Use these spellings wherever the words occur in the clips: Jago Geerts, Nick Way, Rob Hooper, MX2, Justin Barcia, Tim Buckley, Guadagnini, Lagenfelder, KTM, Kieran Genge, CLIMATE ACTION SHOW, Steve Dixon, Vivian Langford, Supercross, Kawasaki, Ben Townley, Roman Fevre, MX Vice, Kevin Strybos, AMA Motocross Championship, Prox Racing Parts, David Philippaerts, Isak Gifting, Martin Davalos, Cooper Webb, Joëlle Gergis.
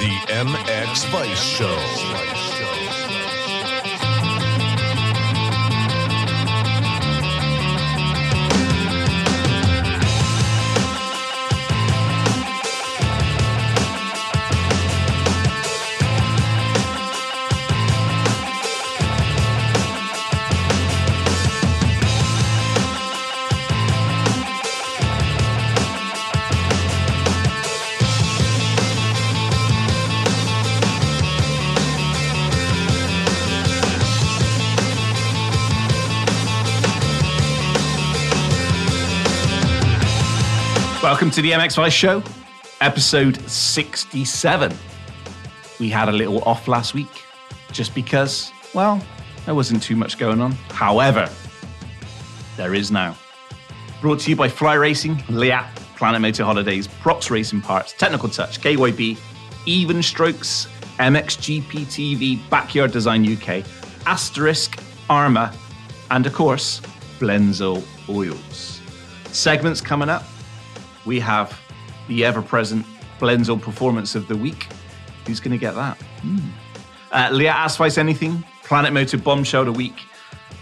The MX Vice Show. Welcome to the MX Vice Show, episode 67. We had a little off last week just because, well, there wasn't too much going on. However, there is now. Brought to you by Fly Racing, Leatt, Planet Motor Holidays, Prox Racing Parts, Technical Touch, KYB, Even Strokes, MXGPTV, Backyard Design UK, Asterisk, Armour, and of course, Blendzall Oils. Segments coming up. We have the ever-present Blendzall Performance of the Week. Who's going to get that? Leah Ask Vice Anything, Planet Motor Bombshell of the Week,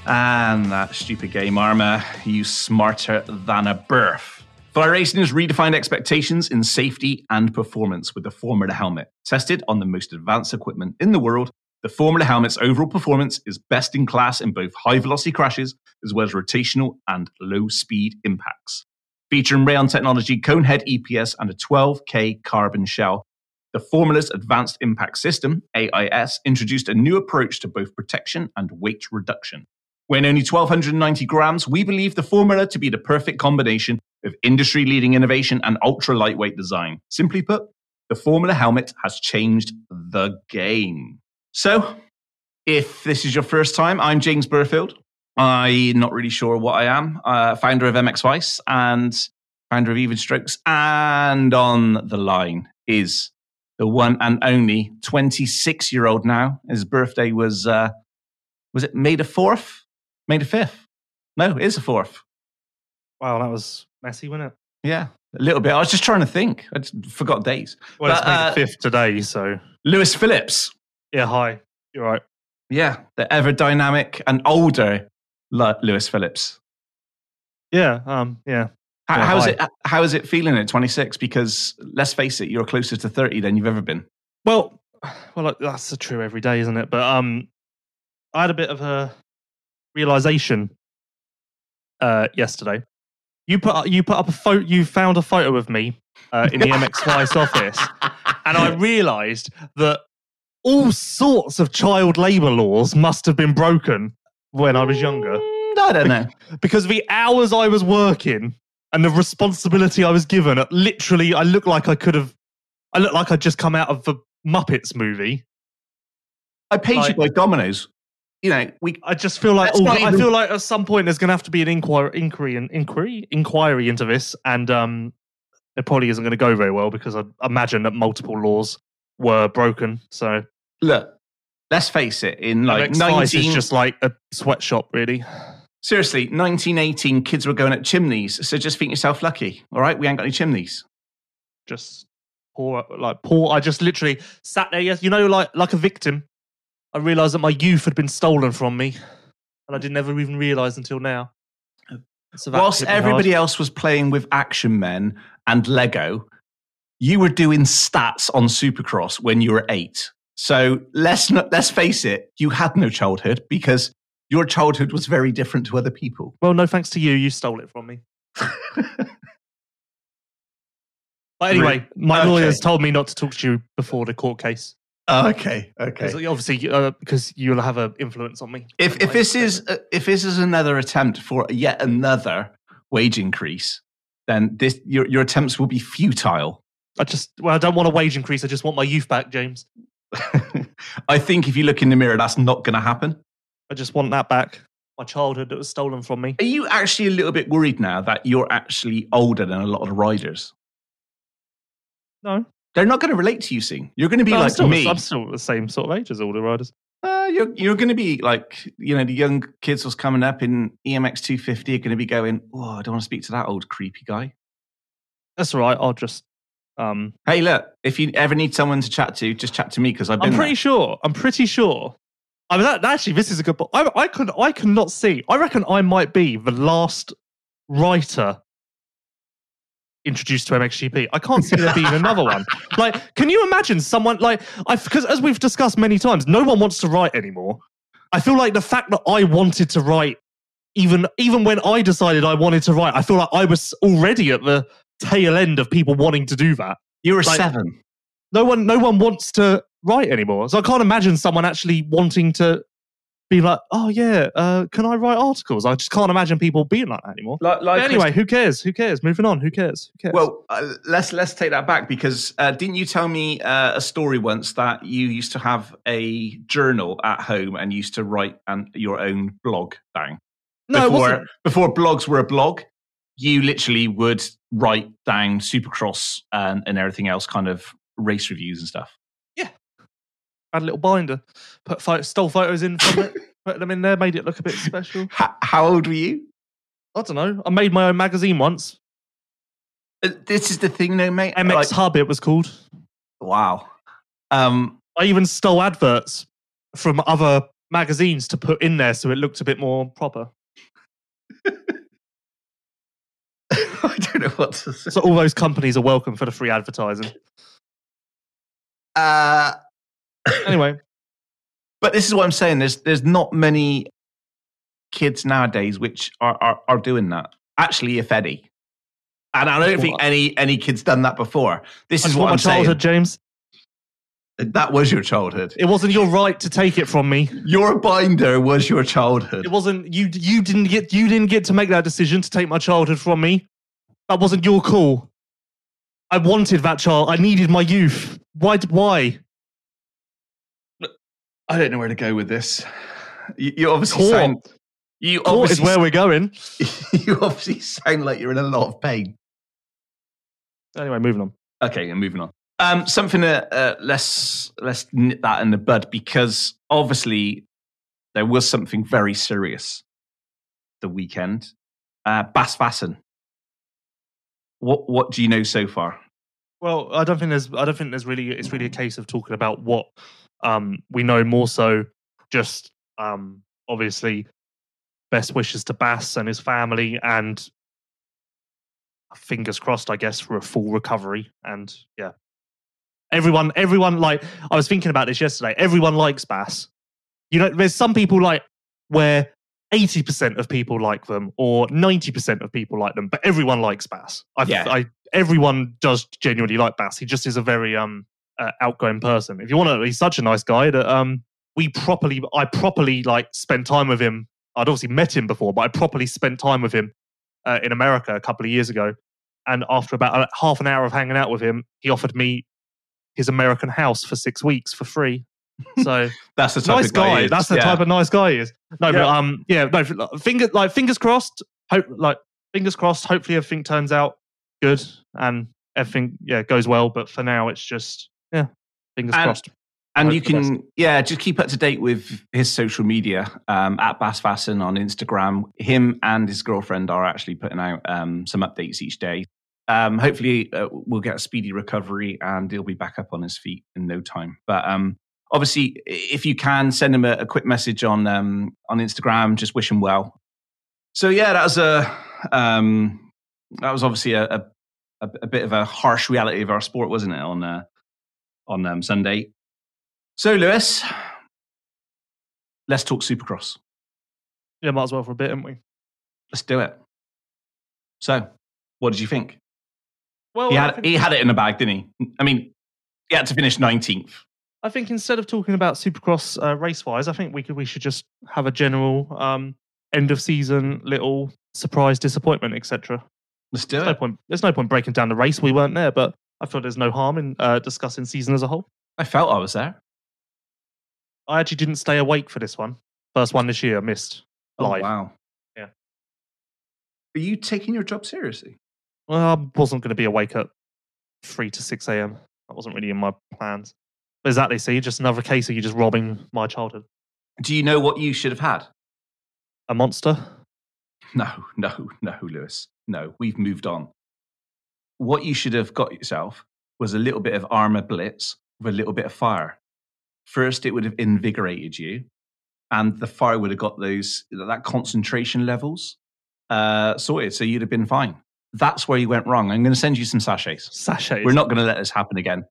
and that stupid game, Arma, you smarter than a Burf. Fly Racing has redefined expectations in safety and performance with the Formula helmet. Tested on the most advanced equipment in the world, the Formula helmet's overall performance is best in class in both high-velocity crashes as well as rotational and low-speed impacts. Featuring rayon technology, conehead EPS, and a 12K carbon shell, the Formula's Advanced Impact System, AIS, introduced a new approach to both protection and weight reduction. Weighing only 1,290 grams, we believe the Formula to be the perfect combination of industry-leading innovation and ultra-lightweight design. Simply put, the Formula helmet has changed the game. So, if this is your first time, I'm James Burfield. I'm not really sure what I am. Founder of MX Vice and founder of Even Strokes. And on the line is the one and only 26-year-old now. His birthday was it May the 4th? May the 5th? No, it is the 4th. Wow, that was messy, wasn't it? Yeah, a little bit. I was just trying to think. I just forgot days. Well, but, it's May the 5th today, so... Lewis Phillips. Yeah, hi. You're right. Yeah, the ever-dynamic and older Lewis Phillips. Yeah, How is it feeling at 26? Because let's face it, you're closer to 30 than you've ever been. Well, that's true every day, isn't it? But I had a bit of a realization yesterday. You put up a photo. You found a photo of me in the MXY's office, and I realized that all sorts of child labour laws must have been broken when I was younger. I don't know. Because of the hours I was working and the responsibility I was given, literally, I looked like I'd just come out of the Muppets movie. I paid you by Domino's. You know, I just feel like... I feel like at some point there's going to have to be an inquiry into this, and it probably isn't going to go very well because I imagine that multiple laws were broken. So look, let's face it, in like MX Vice is just like a sweatshop, really. Seriously, 1918 kids were going up chimneys, so just think yourself lucky. All right, we ain't got any chimneys. Just poor. I just literally sat there, yes, you know, like a victim. I realised that my youth had been stolen from me, and I didn't ever even realise until now. So whilst everybody else was playing with Action Men and Lego, you were doing stats on Supercross when you were 8. So let's face it, you had no childhood because your childhood was very different to other people. Well, no, thanks to you. You stole it from me. But anyway, my lawyers told me not to talk to you before the court case. Oh, okay. So obviously, because you'll have an influence on me. If this is another attempt for yet another wage increase, then your attempts will be futile. I don't want a wage increase. I just want my youth back, James. I think if you look in the mirror, that's not going to happen. I just want that back. My childhood that was stolen from me. Are you actually a little bit worried now that you're actually older than a lot of the riders? No. They're not going to relate to you soon. You're going to be me. I'm still the same sort of age as all the riders. You're going to be like, you know, the young kids who's coming up in EMX 250 are going to be going, oh, I don't want to speak to that old creepy guy. That's all right. I'll just... Hey, look, if you ever need someone to chat to, just chat to me because I've been I'm pretty sure. I mean, actually, this is a good point. I cannot see. I reckon I might be the last writer introduced to MXGP. I can't see there being another one. Like, can you imagine someone like because as we've discussed many times, no one wants to write anymore. I feel like the fact that I wanted to write, even when I decided I wanted to write, I feel like I was already at the tail end of people wanting to do that. You're a like, seven. No one wants to write anymore. So I can't imagine someone actually wanting to be like, oh yeah, can I write articles? I just can't imagine people being like that anymore. But anyway, who cares? Who cares? Moving on. Who cares? Who cares? Well, let's take that back because didn't you tell me a story once that you used to have a journal at home and used to write your own blog down? No, before blogs were a blog, you literally would write down Supercross and everything else, kind of race reviews and stuff. Yeah. Had a little binder, stole photos in from it, put them in there, made it look a bit special. How old were you? I don't know. I made my own magazine once. This is the thing though, mate. MX Hub, it was called. Wow. I even stole adverts from other magazines to put in there so it looked a bit more proper. I don't know what to say. So all those companies are welcome for the free advertising. Anyway. But this is what I'm saying. There's not many kids nowadays which are doing that. Actually, if any. And I don't think any kid's done that before. This is what I'm saying. Childhood, James. That was your childhood. It wasn't your right to take it from me. Your binder was your childhood. It wasn't you didn't get to make that decision to take my childhood from me. That wasn't your call. I wanted that child. I needed my youth. Why? I don't know where to go with this. You obviously sound... Court is where we're going. You obviously sound like you're in a lot of pain. Anyway, moving on. Okay, I'm moving on. Something let's nip that in the bud because obviously there was something very serious the weekend. Bas Basson. What do you know so far? Well, I don't think there's really it's really a case of talking about what we know, more so just obviously best wishes to Bas and his family and fingers crossed, I guess, for a full recovery. And yeah. Everyone like, I was thinking about this yesterday. Everyone likes Bas. You know, there's some people like where 80% of people like them or 90% of people like them, but everyone likes Bas. Everyone does genuinely like Bas. He just is a very outgoing person. If you want to, he's such a nice guy that I properly like spent time with him. I'd obviously met him before, but I properly spent time with him in America a couple of years ago. And after about half an hour of hanging out with him, he offered me his American house for 6 weeks for free. So that's the type nice of guy. That's the type of nice guy he is. No, but fingers crossed. Fingers crossed. Hopefully everything turns out good and everything goes well. But for now, it's just fingers crossed. And you can just keep up to date with his social media at Bas Basson on Instagram. Him and his girlfriend are actually putting out some updates each day. Hopefully we'll get a speedy recovery and he'll be back up on his feet in no time. But obviously, if you can, send him a quick message on Instagram. Just wish him well. So yeah, that was obviously a bit of a harsh reality of our sport, wasn't it? On Sunday. So Lewis, let's talk Supercross. Yeah, might as well for a bit, haven't we? Let's do it. So, what did you think? Well, he had it in the bag, didn't he? I mean, he had to finish 19th. I think instead of talking about Supercross race-wise, I think we should just have a general end-of-season little surprise, disappointment, etc. Let's do it. There's no point breaking down the race. We weren't there, but I thought there's no harm in discussing season as a whole. I felt I was there. I actually didn't stay awake for this one. First one this year, I missed live. Oh, wow. Yeah. Are you taking your job seriously? Well, I wasn't going to be awake at 3 to 6 a.m. That wasn't really in my plans. But exactly, see, just another case of you just robbing my childhood. Do you know what you should have had? A monster? No, Lewis. No, we've moved on. What you should have got yourself was a little bit of Armour Blitz with a little bit of fire. First, it would have invigorated you, and the fire would have got those that concentration levels sorted, so you'd have been fine. That's where you went wrong. I'm going to send you some sachets. Sachets. We're not going to let this happen again.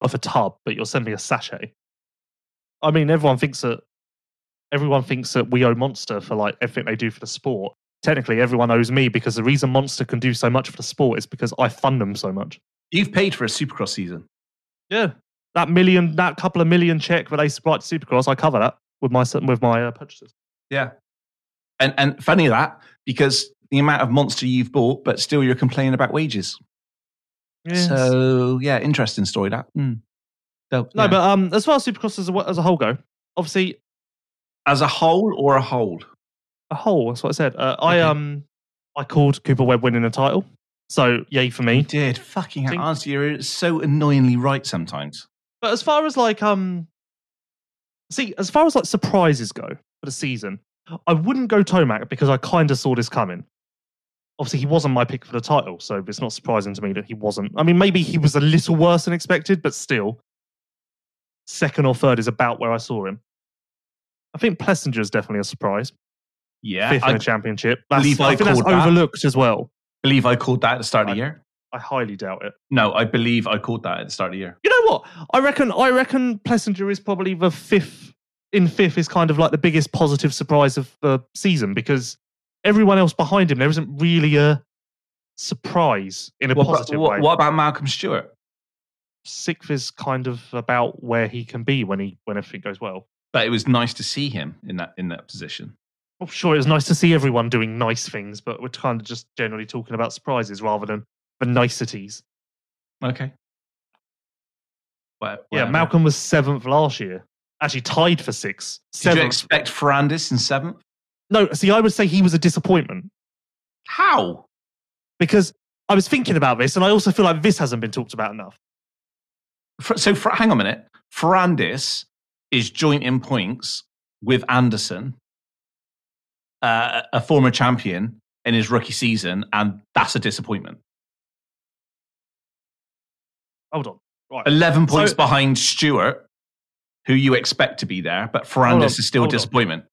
Of a tub, but you're sending a sachet. I mean, everyone thinks that we owe Monster for like everything they do for the sport. Technically, everyone owes me, because the reason Monster can do so much for the sport is because I fund them so much. You've paid for a Supercross season. Yeah, that couple of million check that they supplied to Supercross, I cover that with my purchases. Yeah, and funny that, because the amount of Monster you've bought, but still you're complaining about wages. Yes. So yeah, interesting story that. Mm. So, no, yeah. But as far as Supercross as a whole go, obviously, as a whole or a hold? A whole. That's what I said. Okay. I called Cooper Webb winning the title. So yay for me. You did fucking answer. You're so annoyingly right sometimes. But as far as like surprises go for the season, I wouldn't go Tomac because I kind of saw this coming. Obviously, he wasn't my pick for the title, so it's not surprising to me that he wasn't. I mean, maybe he was a little worse than expected, but still, second or third is about where I saw him. I think Plessinger is definitely a surprise. Yeah. Fifth in the championship. I think that's overlooked as well. I believe I called that at the start of the year. I highly doubt it. No, I believe I called that at the start of the year. You know what? I reckon Plessinger is probably the fifth. In fifth is kind of like the biggest positive surprise of the season, because everyone else behind him, there isn't really a surprise in a positive way. What about Malcolm Stewart? Sixth is kind of about where he can be when everything goes well. But it was nice to see him in that position. Well, sure, it was nice to see everyone doing nice things, but we're kind of just generally talking about surprises rather than the niceties. Okay. Well, yeah, Malcolm was seventh last year. Actually tied for sixth. Did you expect Ferrandis in seventh? No, see, I would say he was a disappointment. How? Because I was thinking about this, and I also feel like this hasn't been talked about enough. So hang on a minute. Ferrandis is joint in points with Anderson, a former champion in his rookie season, and that's a disappointment. Hold on. Right. 11 points behind Stewart, who you expect to be there, but Ferrandis is still a disappointment.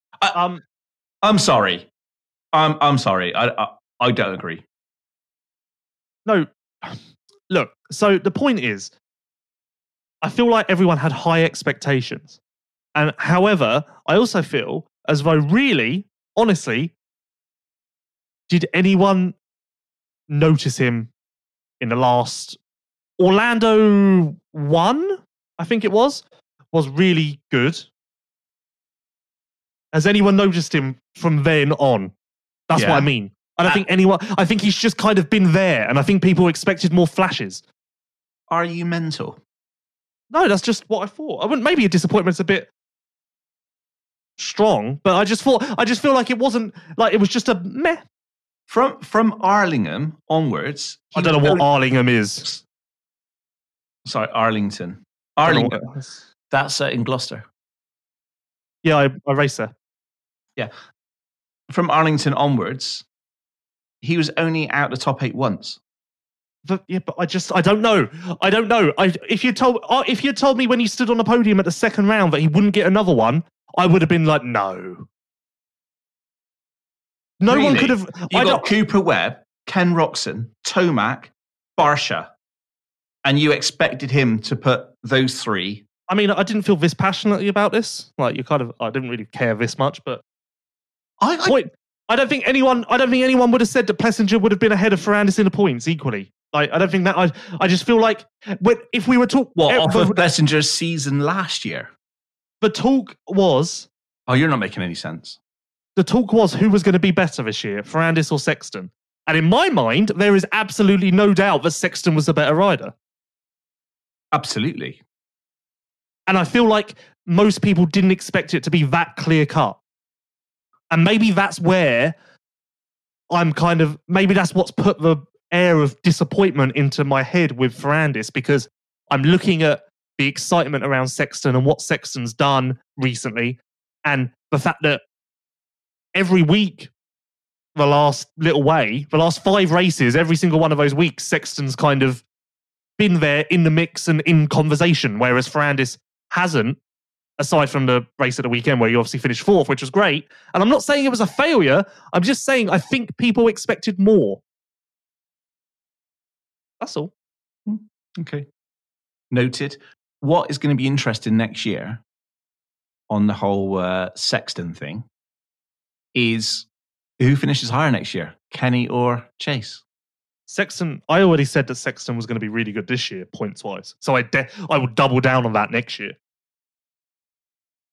I'm sorry. I'm sorry. I don't agree. No. Look, so the point is, I feel like everyone had high expectations. And however, I also feel as though really, honestly, did anyone notice him in the last Orlando 1, I think it was really good. Has anyone noticed him from then on? That's what I mean. I don't think anyone, I think he's just kind of been there, and I think people expected more flashes. Are you mental? No, that's just what I thought. I wouldn't. Maybe a disappointment's a bit strong, but I just feel like it wasn't, like it was just a meh. From Arlingham onwards, I don't know what Arlingham is. Sorry, Arlington. Arlingham. That's in Gloucester. Yeah, I race there. Yeah, from Arlington onwards, he was only out the top 8 once. But I don't know. I don't know. If you told me when he stood on the podium at the second round that he wouldn't get another one, I would have been like, no. No really? One could have. You got Cooper Webb, Ken Roczen, Tomac, Barsha, and you expected him to put those 3. I mean, I didn't feel this passionately about this. Like, I didn't really care this much, but I don't think anyone would have said that Plessinger would have been ahead of Ferrandis in the points equally. Like, I don't think that. I just feel like if we were talking off of Plessinger's season last year, the talk was. Oh, you're not making any sense. The talk was who was going to be better this year, Ferrandis or Sexton. And in my mind, there is absolutely no doubt that Sexton was the better rider. Absolutely. And I feel like most people didn't expect it to be that clear cut. And maybe that's where maybe that's what's put the air of disappointment into my head with Ferrandis, because I'm looking at the excitement around Sexton and what Sexton's done recently, and the fact that every week, the last 5 races, every single one of those weeks, Sexton's kind of been there in the mix and in conversation, whereas Ferrandis hasn't, aside from the race at the weekend where he obviously finished fourth, which was great. And I'm not saying it was a failure. I'm just saying I think people expected more. That's all. Okay. Noted. What is going to be interesting next year on the whole Sexton thing is who finishes higher next year, Kenny or Chase? Sexton, I already said that Sexton was going to be really good this year, points-wise. So I will double down on that next year.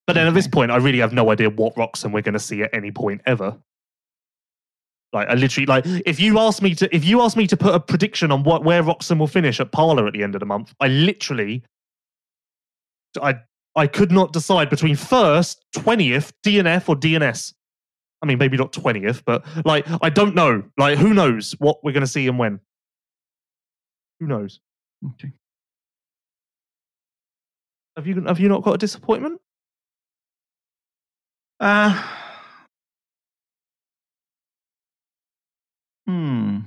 But then at this point, I really have no idea what Roczen we're going to see at any point ever. Like, I literally, like, if you ask me to put a prediction on where Roczen will finish at Parlour at the end of the month, I literally, I could not decide between first, 20th, DNF or DNS. I mean, maybe not 20th, but like, I don't know. Like, who knows what we're going to see and when? Who knows? Okay. Have you not got a disappointment? I mean,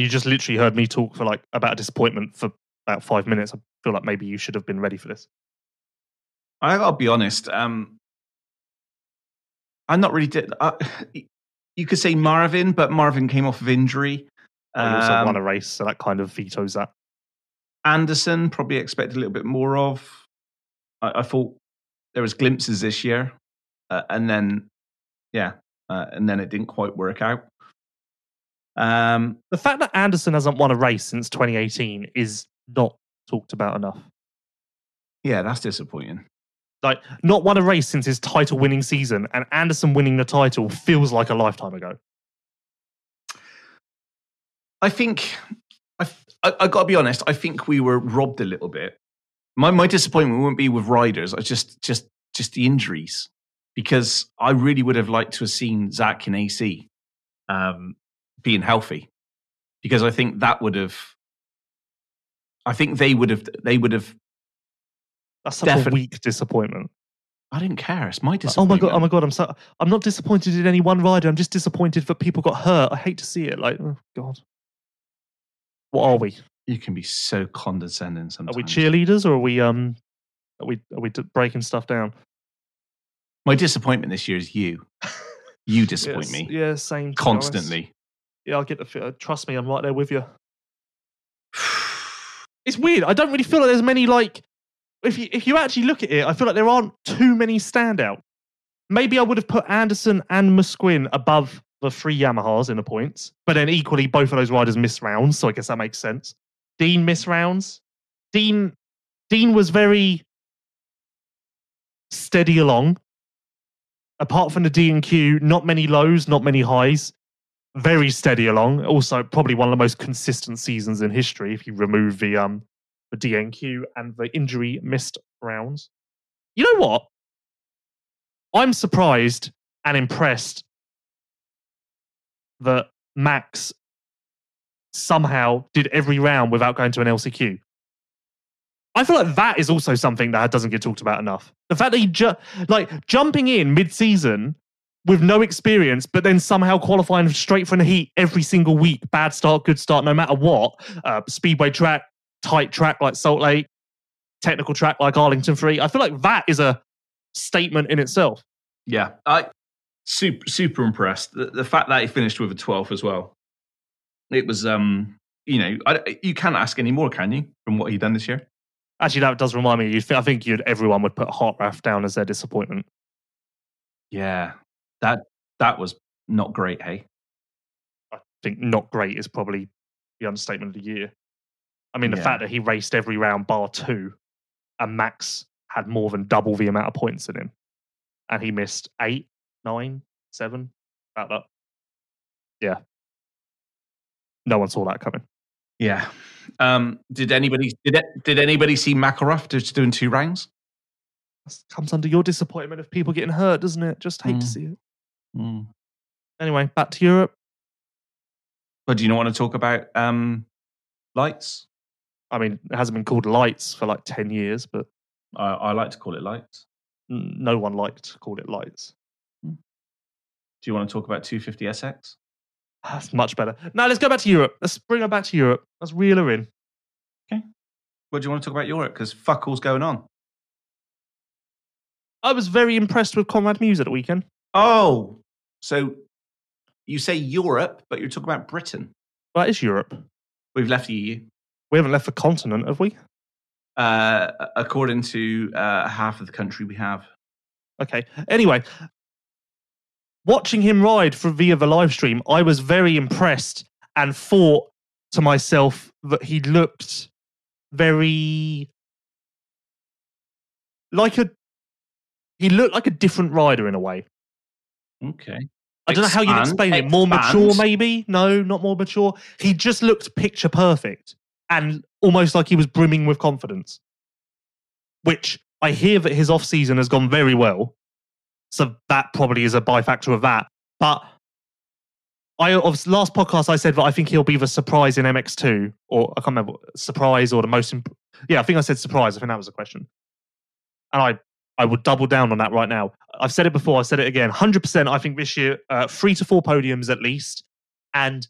you just literally heard me talk for about disappointment for about 5 minutes. I feel like maybe you should have been ready for this. I'll be honest. I'm not really. You could say Marvin, but Marvin came off of injury. He also won a race, so that kind of vetoes that. Anderson probably expected a little bit more of. I thought there was glimpses this year, and then it didn't quite work out. The fact that Anderson hasn't won a race since 2018 is not talked about enough. Yeah, that's disappointing. Like, not won a race since his title-winning season, and Anderson winning the title feels like a lifetime ago. I think, I got to be honest, I think we were robbed a little bit. My disappointment wouldn't be with riders, it's just the injuries. Because I really would have liked to have seen Zach in AC being healthy. Because I think they would have That's such a weak disappointment. I didn't care. It's my disappointment. Like, oh my god! I'm not disappointed in any one rider. I'm just disappointed that people got hurt. I hate to see it. Like, oh god, what are we? You can be so condescending sometimes. Are we cheerleaders or are we breaking stuff down? My disappointment this year is you. You disappoint me. Yeah, same. Constantly. Yeah, I get the feel. Trust me, I'm right there with you. It's weird. I don't really feel like there's many . If you actually look at it, I feel like there aren't too many standouts. Maybe I would have put Anderson and Musquin above the three Yamahas in the points, but then equally, both of those riders missed rounds, so I guess that makes sense. Dean missed rounds. Dean was very steady along. Apart from the D&Q, not many lows, not many highs. Very steady along. Also, probably one of the most consistent seasons in history, if you remove the DNQ and the injury missed rounds. You know what? I'm surprised and impressed that Max somehow did every round without going to an LCQ. I feel like that is also something that doesn't get talked about enough. The fact that he jumping in mid-season with no experience, but then somehow qualifying straight from the heat every single week. Bad start, good start, no matter what. Speedway track, tight track like Salt Lake, technical track like Arlington 3. I feel like that is a statement in itself. Yeah, I super impressed. The fact that he finished with a 12th as well. It was, you can't ask any more, can you, from what he done this year? Actually, that does remind me. I think everyone would put Hartraff down as their disappointment. Yeah, that was not great, hey? I think not great is probably the understatement of the year. I mean, the fact that he raced every round bar two and Max had more than double the amount of points in him. And he missed 8, 9, 7, about that. Yeah. No one saw that coming. Yeah. Did anybody see Makarov just doing 2 rounds? That comes under your disappointment of people getting hurt, doesn't it? Just hate to see it. Mm. Anyway, back to Europe. But do you not want to talk about lights? I mean, it hasn't been called lights for 10 years, but... I like to call it lights. No one liked to call it lights. Do you want to talk about 250SX? That's much better. Now let's go back to Europe. Let's bring her back to Europe. Let's reel her in. Okay. What do you want to talk about Europe? Because fuck all's going on. I was very impressed with Conrad Mews at the weekend. Oh, so you say Europe, but you're talking about Britain. That is Europe. We've left the EU. We haven't left the continent, have we? According to half of the country, we have. Okay. Anyway, watching him ride via the live stream, I was very impressed and thought to myself that he looked very like a. He looked like a different rider in a way. Okay. I don't know how you'd explain it. More mature, maybe? No, not more mature. He just looked picture perfect and almost like he was brimming with confidence, which I hear that his off-season has gone very well. So that probably is a bifactor of that. But last podcast, I said that I think he'll be the surprise in MX2, or I can't remember, surprise or the most... yeah, I think I said surprise. I think that was the question. And I would double down on that right now. I've said it before. I've said it again. 100%, I think this year, 3 to 4 podiums at least, and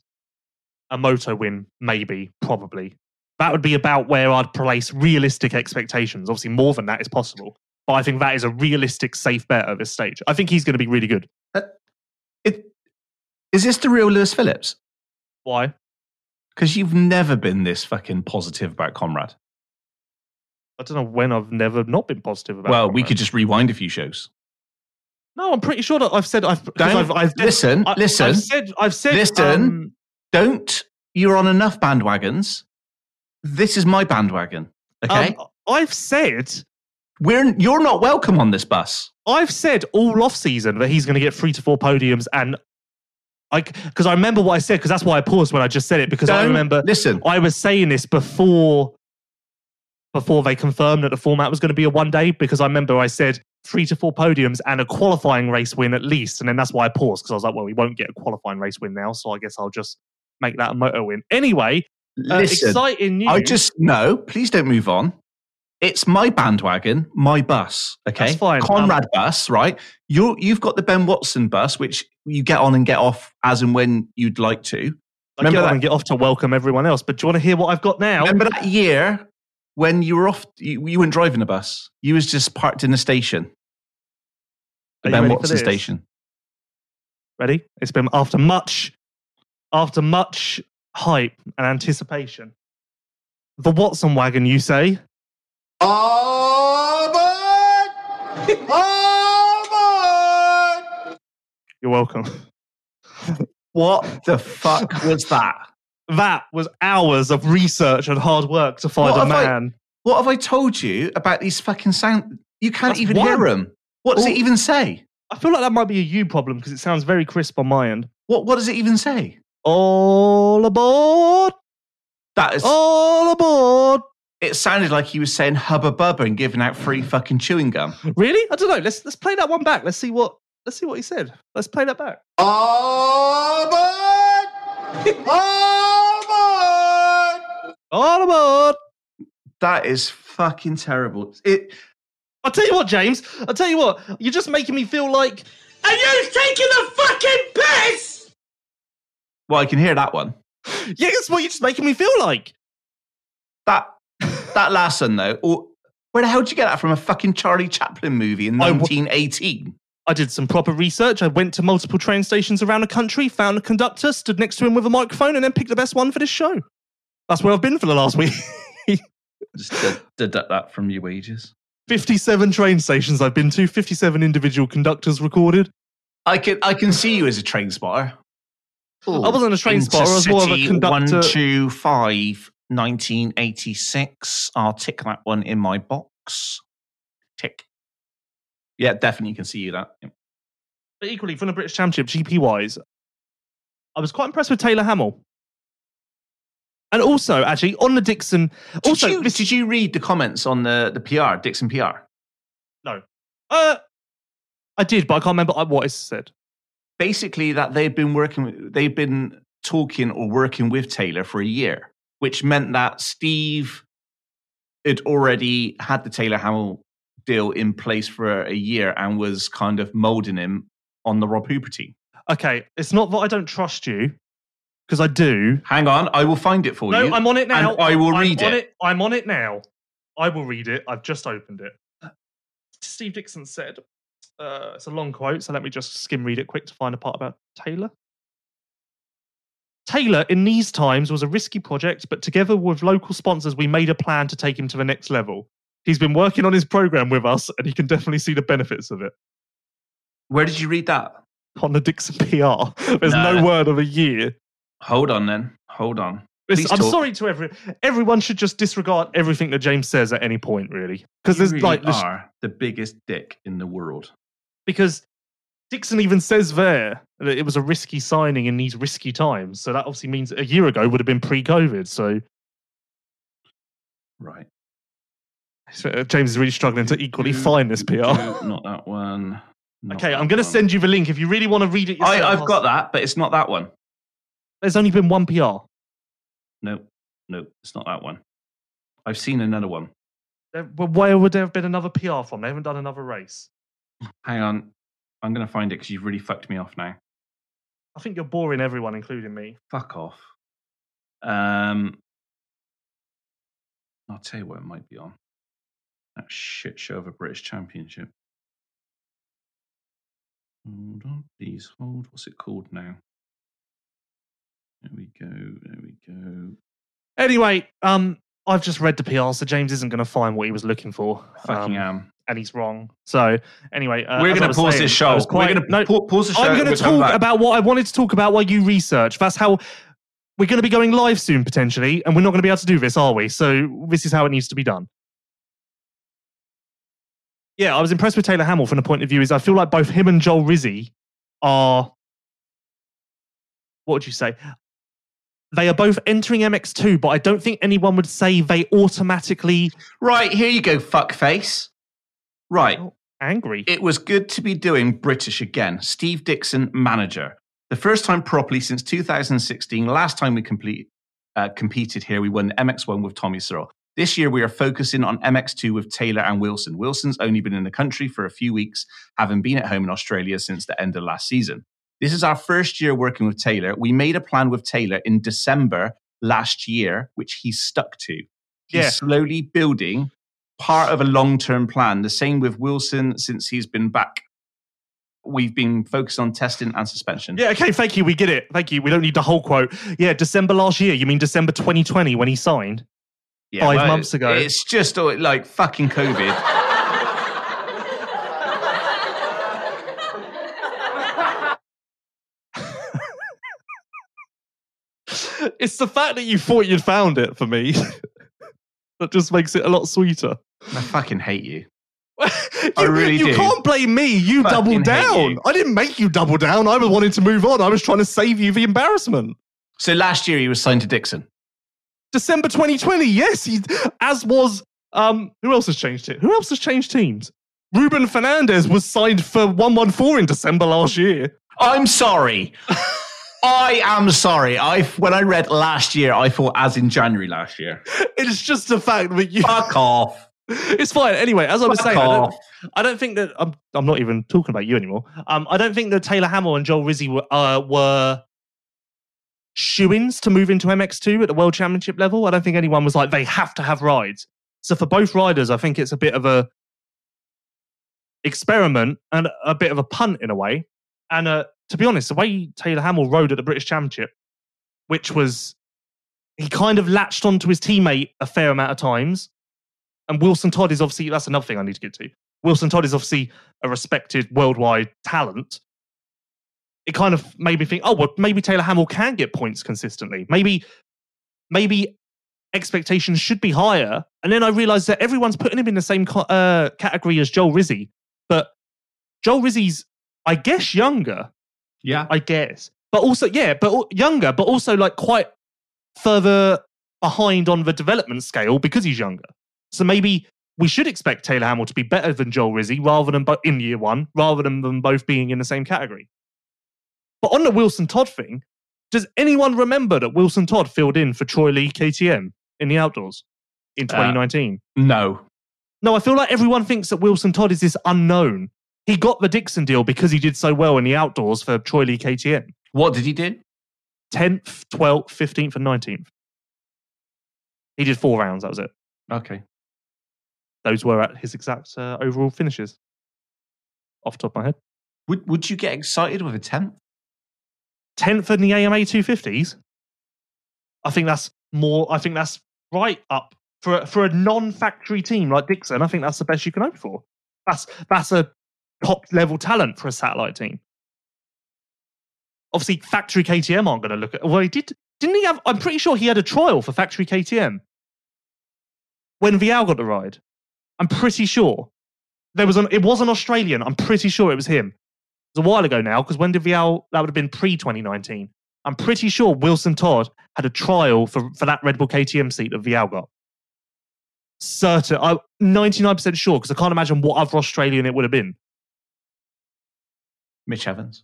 a moto win, maybe, probably. That would be about where I'd place realistic expectations. Obviously, more than that is possible. But I think that is a realistic, safe bet at this stage. I think he's going to be really good. Is this the real Lewis Phillips? Why? Because you've never been this fucking positive about Conrad. I don't know when I've never not been positive about Conrad. Well, we could just rewind a few shows. No, I'm pretty sure that I've said... Don't. You're on enough bandwagons. This is my bandwagon, okay? I've said... You're not welcome on this bus. I've said all off-season that he's going to get 3 to 4 podiums and... Because I remember what I said, because that's why I paused when I just said it, because I remember... I was saying this before they confirmed that the format was going to be a one-day, because I remember I said 3 to 4 podiums and a qualifying race win at least. And then that's why I paused, because I was like, well, we won't get a qualifying race win now, so I guess I'll just make that a moto win. Anyway, exciting news. No, please don't move on. It's my bandwagon, my bus, okay? That's fine. Conrad bus, right? You've got the Ben Watson bus, which you get on and get off as and when you'd like to. I get off to welcome everyone else, but do you want to hear what I've got now? Remember that year... when you were off, you weren't driving a bus. You was just parked in the station. The Ben Watson station. Ready? It's been after much hype and anticipation. The Watson wagon, you say? Armour! You're welcome. What the fuck was that? That was hours of research and hard work to find a man. What have I told you about these fucking sound? You can't even hear them. What does it even say? I feel like that might be a you problem because it sounds very crisp on my end. What does it even say? All aboard. That is... all aboard. It sounded like he was saying hubba bubba and giving out free fucking chewing gum. Really? I don't know. Let's play that one back. Let's see what he said. Let's play that back. All aboard. All aboard! That is fucking terrible. I'll tell you what, James. I'll tell you what. You're just making me feel like... are you taking the fucking piss? Well, I can hear that one. Yeah, that's what you're just making me feel like. That last one, though. Where the hell did you get that from? A fucking Charlie Chaplin movie in 1918? I did some proper research. I went to multiple train stations around the country, found a conductor, stood next to him with a microphone, and then picked the best one for this show. That's where I've been for the last week. Just deduct that from your wages. 57 train stations I've been to, 57 individual conductors recorded. I can see you as a train spotter. I wasn't a train spotter, I was more of a conductor. 125, 1986. I'll tick that one in my box. Tick. Yeah, definitely can see you that. Yeah. But equally, from the British Championship, GP-wise, I was quite impressed with Taylor Hamill. And also, actually, on the Dixon... did you read the comments on the PR, Dixon PR? No. I did, but I can't remember what it said. Basically, that they've been talking or working with Taylor for a year, which meant that Steve had already had the Taylor Hamill deal in place for a year and was kind of moulding him on the Rob Hooper team. Okay, it's not that I don't trust you. Because I do. Hang on, I will find it for you. No, I'm on it now. And I will read it. I'm on it now. I will read it. I've just opened it. Steve Dixon said, it's a long quote, so let me just skim read it quick to find a part about Taylor. Taylor, in these times, was a risky project, but together with local sponsors, we made a plan to take him to the next level. He's been working on his program with us, and he can definitely see the benefits of it. Where did you read that? On the Dixon PR. There's no word of a year. Hold on, then. Hold on. I'm sorry to everyone should just disregard everything that James says at any point, really. Because there's really are the biggest dick in the world. Because Dixon even says there that it was a risky signing in these risky times. So that obviously means a year ago would have been pre-COVID. So, right. So James is really struggling to equally find this PR. Not that one. Okay, I'm going to send you the link if you really want to read it yourself. I've got that, but it's not that one. There's only been one PR. No, it's not that one. I've seen another one. Where would there have been another PR from? They haven't done another race. Hang on. I'm going to find it because you've really fucked me off now. I think you're boring everyone, including me. Fuck off. I'll tell you what it might be on. That shit show of a British Championship. Hold on, please hold. What's it called now? There we go. Anyway, I've just read the PR, so James isn't going to find what he was looking for. Fucking am. And he's wrong. So, anyway. We're going to pause this show. Pause the show. I'm going to talk about what I wanted to talk about while you research. That's how we're going to be going live soon, potentially, and we're not going to be able to do this, are we? So, this is how it needs to be done. Yeah, I was impressed with Taylor Hamill from the point of view is I feel like both him and Joel Rizzi are... What would you say? They are both entering MX2, but I don't think anyone would say they automatically... Right, here you go, fuckface. Right. Oh, angry. It was good to be doing British again. Steve Dixon, manager. The first time properly since 2016. Last time we competed here, we won MX1 with Tommy Searle. This year, we are focusing on MX2 with Taylor and Wilson. Wilson's only been in the country for a few weeks, having been at home in Australia since the end of last season. This is our first year working with Taylor. We made a plan with Taylor in December last year, which he stuck to. He's slowly building part of a long-term plan. The same with Wilson since he's been back. We've been focused on testing and suspension. Yeah, okay, thank you. We get it. Thank you. We don't need the whole quote. Yeah, December last year. You mean December 2020 when he signed? Yeah, 5 months ago. It's just like fucking COVID. It's the fact that you thought you'd found it for me that just makes it a lot sweeter. I fucking hate you. I really do. You can't blame me. You doubled down. I didn't make you double down. I was wanting to move on. I was trying to save you the embarrassment. So last year he was signed to Dixon. December 2020. Yes, who else has changed it? Who else has changed teams? Ruben Fernandez was signed for 114 in December last year. I'm sorry. I am sorry. When I read last year, I thought as in January last year. It's just the fact that you... Fuck off. It's fine. Anyway, as I was saying, I don't think that... I'm not even talking about you anymore. I don't think that Taylor Hamill and Joel Rizzi were shoo-ins to move into MX2 at the World Championship level. I don't think anyone was like, they have to have rides. So for both riders, I think it's a bit of a experiment and a bit of a punt in a way. And to be honest, the way Taylor Hamill rode at the British Championship, which was, he kind of latched onto his teammate a fair amount of times. And Wilson Todd is obviously, that's another thing I need to get to. Wilson Todd is obviously a respected worldwide talent. It kind of made me think, oh, well, maybe Taylor Hamill can get points consistently. Maybe expectations should be higher. And then I realized that everyone's putting him in the same category as Joel Rizzi. But Joel Rizzi's, I guess, younger. Yeah. I guess. But also, younger, but also like quite further behind on the development scale because he's younger. So maybe we should expect Taylor Hamill to be better than Joel Rizzi rather than in year one, rather than them both being in the same category. But on the Wilson Todd thing, does anyone remember that Wilson Todd filled in for Troy Lee KTM in the outdoors in 2019? No, I feel like everyone thinks that Wilson Todd is this unknown. He got the Dixon deal because he did so well in the outdoors for Troy Lee KTM. What did he do? 10th, 12th, 15th, and 19th. He did 4 rounds, that was it. Okay. Those were at his exact overall finishes. Off the top of my head. Would you get excited with a 10th? 10th in the AMA 250s? I think that's right up for a non-factory team like Dixon. I think that's the best you can hope for. That's a top-level talent for a satellite team. Obviously, factory KTM aren't going to look at... Well, didn't he have... I'm pretty sure he had a trial for factory KTM when Vialle got the ride. I'm pretty sure. It was an Australian. I'm pretty sure it was him. It was a while ago now, because when did Vialle... That would have been pre-2019. I'm pretty sure Wilson Todd had a trial for that Red Bull KTM seat that Vialle got. Certain. I'm 99% sure, because I can't imagine what other Australian it would have been. Mitch Evans.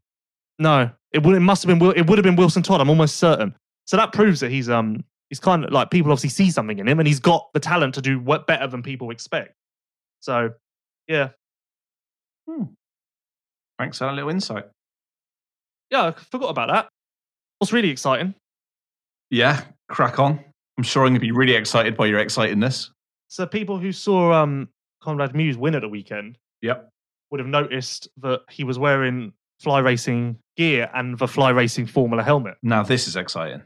No, it would have been Wilson Todd. I'm almost certain. So that proves that he's kind of like, people obviously see something in him, and he's got the talent to do better than people expect. So, yeah. Thanks for that little insight. Yeah, I forgot about that. What's really exciting? Yeah, crack on. I'm sure I'm going to be really excited by your excitedness. So people who saw Conrad Mews win at the weekend, yep, would have noticed that he was wearing Fly Racing gear and the Fly Racing Formula helmet. Now this is exciting.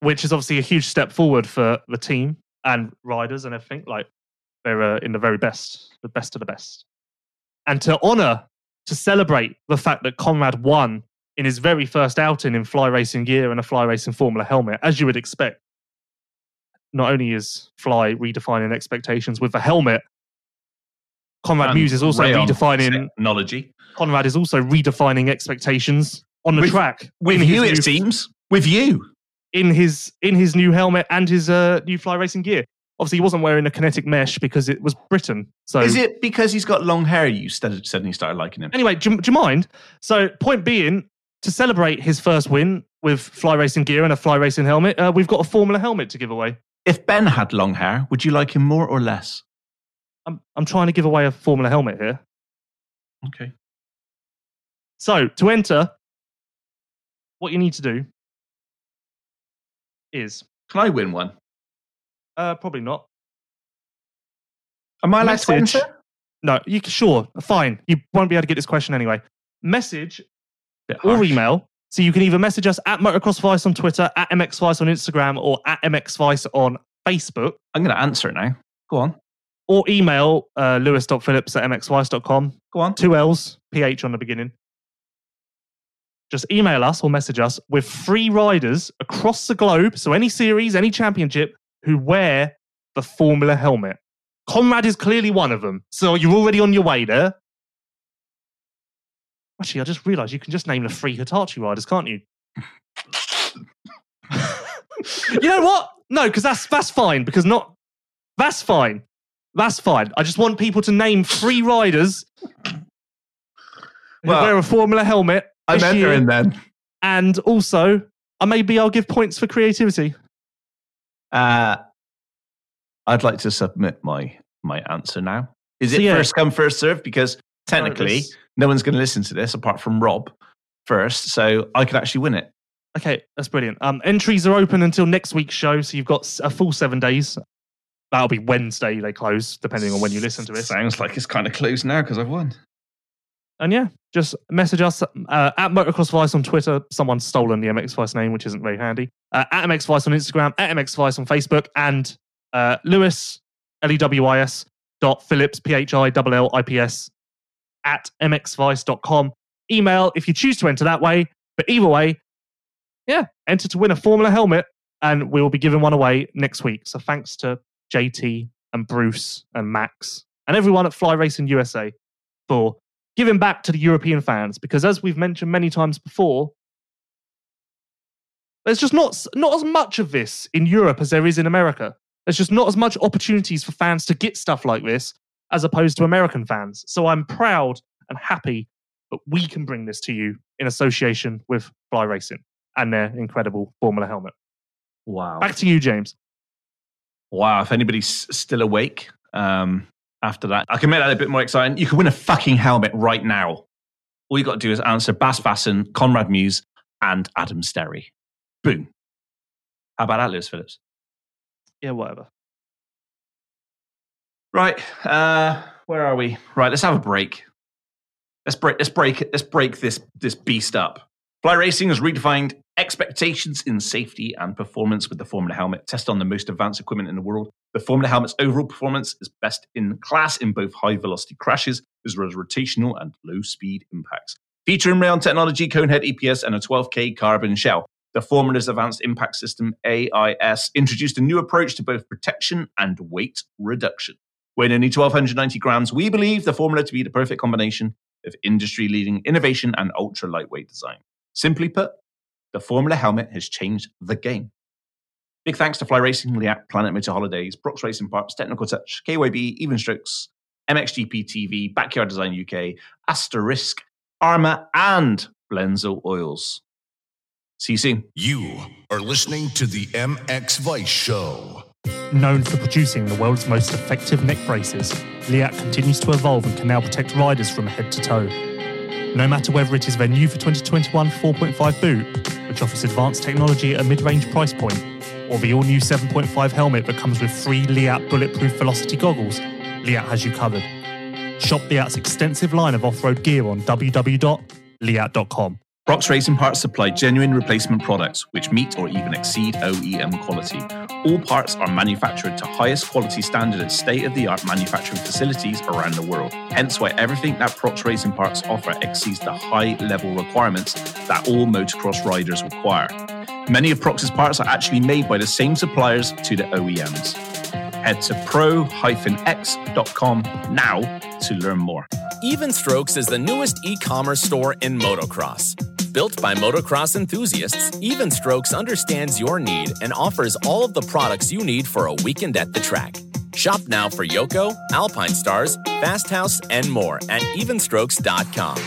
Which is obviously a huge step forward for the team and riders and everything. Like, they're in the very best, the best of the best. And to celebrate the fact that Conrad won in his very first outing in Fly Racing gear and a Fly Racing Formula helmet, as you would expect. Not only is Fly redefining expectations with the helmet, Conrad Mews is also redefining technology. Conrad is also redefining expectations on the track. With you, it seems. With you. In his new helmet and his new Fly Racing gear. Obviously, he wasn't wearing a kinetic mesh because it was Britain. So is it because he's got long hair you suddenly started liking him? Anyway, do you mind? So, point being, to celebrate his first win with Fly Racing gear and a Fly Racing helmet, we've got a Formula helmet to give away. If Ben had long hair, would you like him more or less? I'm trying to give away a Formula helmet here. Okay. So, to enter, what you need to do is... Can I win one? Probably not. Am I allowed to enter? No, sure, fine. You won't be able to get this question anyway. Message or email. So you can either message us at Motocross Vice on Twitter, at MX Vice on Instagram, or at MX Vice on Facebook. I'm going to answer it now. Go on. Or email lewis.phillips@mxvice.com. Go on. 2 L's, PH on the beginning. Just email us or message us with 3 riders across the globe, so any series, any championship, who wear the Formula helmet. Conrad is clearly one of them, so you're already on your way there. Actually, I just realised you can just name the 3 Hitachi riders, can't you? You know what? No, because that's fine, because not... That's fine. That's fine. I just want people to name 3 riders who wear a Formula helmet. I'm entering then. And also, I'll give points for creativity. I'd like to submit my answer now. Is it first come, first serve? Because technically, no one's going to listen to this apart from Rob first, so I could actually win it. Okay, that's brilliant. Entries are open until next week's show, so you've got a full 7 days. That'll be Wednesday they close, depending on when you listen to it. Sounds like it's kind of closed now because I've won. And yeah, just message us at Motocross Vice on Twitter. Someone's stolen the MX Vice name, which isn't very handy. At MX Vice on Instagram, at MX Vice on Facebook, and Lewis, LEWIS, .Phillips, PHILLIPS, at mxvice.com. Email if you choose to enter that way. But either way, yeah, enter to win a Formula helmet, and we will be giving one away next week. So thanks to JT and Bruce and Max and everyone at Fly Racing USA for giving back to the European fans, because as we've mentioned many times before, there's just not as much of this in Europe as there is in America. There's just not as much opportunities for fans to get stuff like this as opposed to American fans. So I'm proud and happy that we can bring this to you in association with Fly Racing and their incredible Formula helmet. Wow. Back to you, James. Wow, if anybody's still awake after that, I can make that a bit more exciting. You can win a fucking helmet right now. All you got to do is answer Bas Basson, Conrad Mews, and Adam Sterry. Boom. How about that, Lewis Phillips? Yeah, whatever. Right. Where are we? Right, let's have a break. Let's break this beast up. Fly Racing has redefined expectations in safety and performance with the Formula helmet. Test on the most advanced equipment in the world. The Formula helmet's overall performance is best in class in both high-velocity crashes as well as rotational and low-speed impacts. Featuring Rayon technology, conehead EPS, and a 12K carbon shell, the Formula's Advanced Impact System, AIS, introduced a new approach to both protection and weight reduction. Weighing only 1,290 grams, we believe the Formula to be the perfect combination of industry-leading innovation and ultra-lightweight design. Simply put, the Formula helmet has changed the game. Big thanks to Fly Racing, Leatt, Planet Motor Holidays, Prox Racing Parts, Technical Touch, KYB, Even Strokes, MXGPTV, Backyard Design UK, Asterisk, Armour, and Blendzall Oils. See you soon. You are listening to the MX Vice Show. Known for producing the world's most effective neck braces, Leatt continues to evolve and can now protect riders from head to toe. No matter whether it is their new for 2021 4.5 boot, which offers advanced technology at a mid-range price point, or the all-new 7.5 helmet that comes with free Leatt bulletproof velocity goggles, Leatt has you covered. Shop Leatt's extensive line of off-road gear on www.leatt.com. Prox Racing Parts supply genuine replacement products which meet or even exceed OEM quality. All parts are manufactured to highest quality standard at state-of-the-art manufacturing facilities around the world. Hence why everything that Prox Racing Parts offer exceeds the high-level requirements that all motocross riders require. Many of Prox's parts are actually made by the same suppliers to the OEMs. Head to pro-x.com now to learn more. Even Strokes is the newest e-commerce store in motocross. Built by motocross enthusiasts, Even Strokes understands your need and offers all of the products you need for a weekend at the track. Shop now for Yoko, Alpine Stars, Fast House, and more at evenstrokes.com.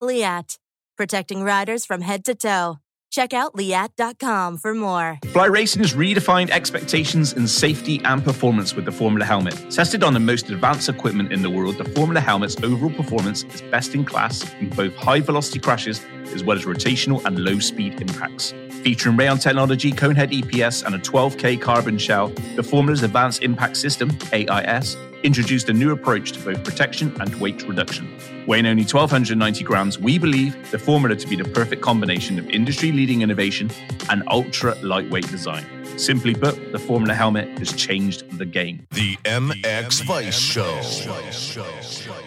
Leatt, protecting riders from head to toe. Check out Leatt.com for more. Fly Racing has redefined expectations in safety and performance with the Formula helmet. Tested on the most advanced equipment in the world, the Formula helmet's overall performance is best in class in both high-velocity crashes as well as rotational and low-speed impacts. Featuring Rayon technology, conehead EPS, and a 12K carbon shell, the Formula's Advanced Impact System, AIS, introduced a new approach to both protection and weight reduction. Weighing only 1,290 grams, we believe the Formula to be the perfect combination of industry-leading innovation and ultra-lightweight design. Simply put, the Formula helmet has changed the game. The MX Vice Show.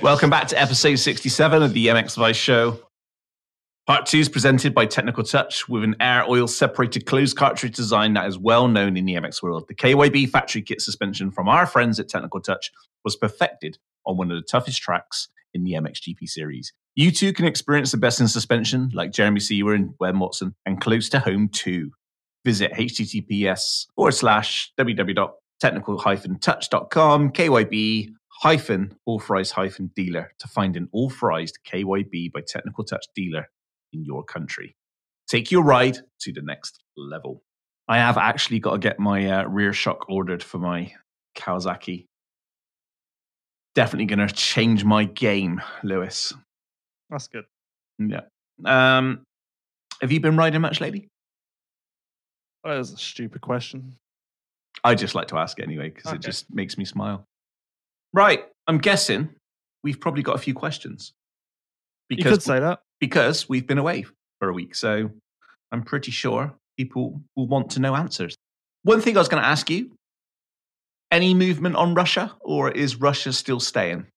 Welcome back to episode 67 of the MX Vice Show. Part 2 is presented by Technical Touch with an air oil separated closed cartridge design that is well known in the MX world. The KYB factory kit suspension from our friends at Technical Touch was perfected on one of the toughest tracks in the MXGP series. You too can experience the best in suspension, like Jeremy Seward and Webb Watson, and close to home too. Visit https://www.technical-touch.com KYB-Allfries-dealer to find an Allfries KYB by Technical Touch dealer in your country. Take your ride to the next level. I have actually got to get my rear shock ordered for my Kawasaki. Definitely going to change my game, Lewis. That's good. Yeah. Have you been riding much lately? Well, that was a stupid question. I just like to ask it anyway because it just makes me smile. Right. I'm guessing we've probably got a few questions. Because you could say that. Because we've been away for a week. So I'm pretty sure people will want to know answers. One thing I was going to ask you, any movement on Russia or is Russia still staying?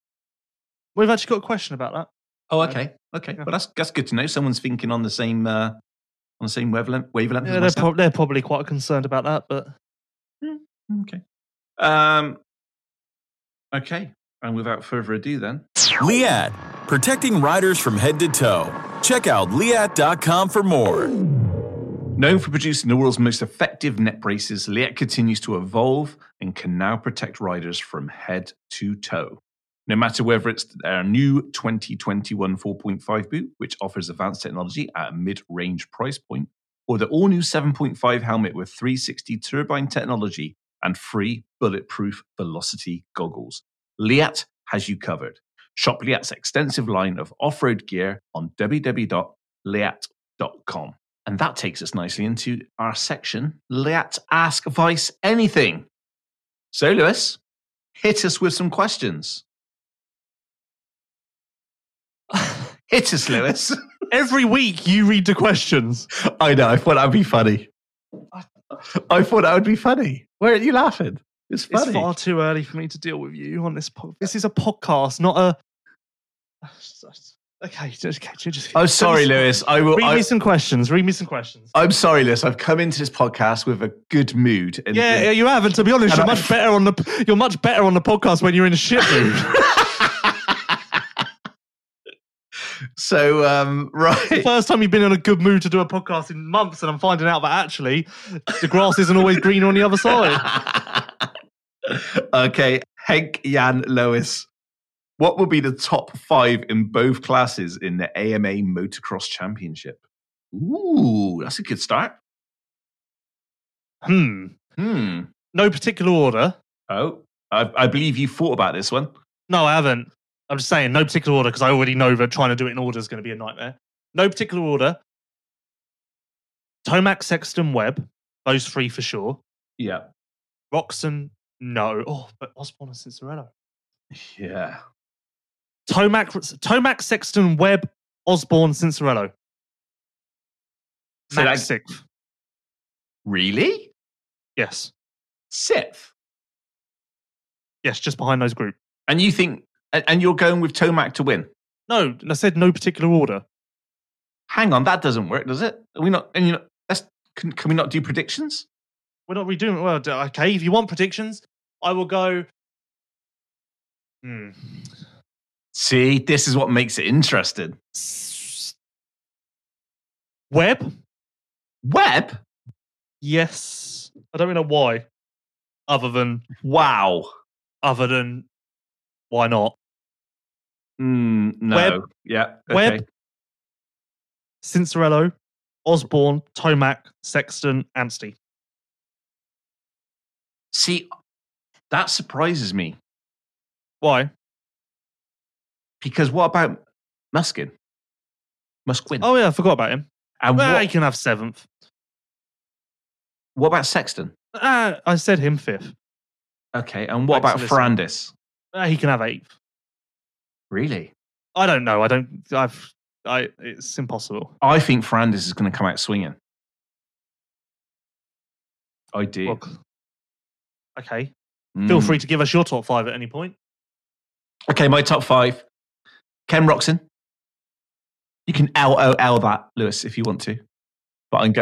We've actually got a question about that. Oh, okay. Okay. Yeah. Well, that's good to know. Someone's thinking on the same wavelength yeah, as myself. They're probably quite concerned about that, but... okay. Okay, and without further ado then. Leatt, protecting riders from head to toe. Check out Leatt.com for more. Known for producing the world's most effective neck braces, Leatt continues to evolve and can now protect riders from head to toe. No matter whether it's their new 2021 4.5 boot, which offers advanced technology at a mid-range price point, or the all-new 7.5 helmet with 360 turbine technology, and free bulletproof velocity goggles. Leatt has you covered. Shop Leatt's extensive line of off-road gear on www.leatt.com. leatt.com. And that takes us nicely into our section, Leatt Ask Vice Anything. So, Lewis, hit us with some questions. Hit us, Lewis. Every week you read the questions. I know. I thought that would be funny. Why aren't you laughing? It's funny. It's far too early for me to deal with you on this podcast. This is a podcast, not a... Okay, just I'm sorry, Lewis. Read me some questions. I'm sorry, Lewis. I've come into this podcast with a good mood. And yeah, you haven't. To be honest, you're much better on the podcast when you're in a shit mood. So, right. First time you've been in a good mood to do a podcast in months, and I'm finding out that actually the grass isn't always greener on the other side. Okay, Henk Jan Lois. What will be the top five in both classes in the AMA Motocross Championship? Ooh, that's a good start. No particular order. Oh, I believe you thought about this one. No, I haven't. I'm just saying no particular order because I already know that trying to do it in order is going to be a nightmare. No particular order. Tomac, Sexton, Webb. Those three for sure. Yeah. Roczen, no. Oh, but Osborne and Cincerello. Yeah. Tomac, Sexton, Webb, Osborne, Cincerello. So that's sixth. Really? Yes. Sixth? Yes, just behind those group. And you think, and you're going with Tomac to win? No, I said no particular order. Hang on, that doesn't work, does it? Are we not, and you know, can we not do predictions? We're not redoing, well, okay, if you want predictions, I will go. See, this is what makes it interesting. Webb? Yes. I don't really know why. Other than why not? No. Webb. Yeah. Okay. Webb, Cincerello, Osborne, Tomac, Sexton, Amsty. See, that surprises me. Why? Because what about Musquin? Musquin. Oh, yeah, I forgot about him. And he can have seventh. What about Sexton? I said him fifth. Okay, and what about Ferrandis? He can have eighth. Really? I don't know. It's impossible. I think Ferrandis is going to come out swinging. I do. Well, okay. Feel free to give us your top five at any point. Okay, my top five. Ken Roczen. You can LOL that, Lewis, if you want to. But I'm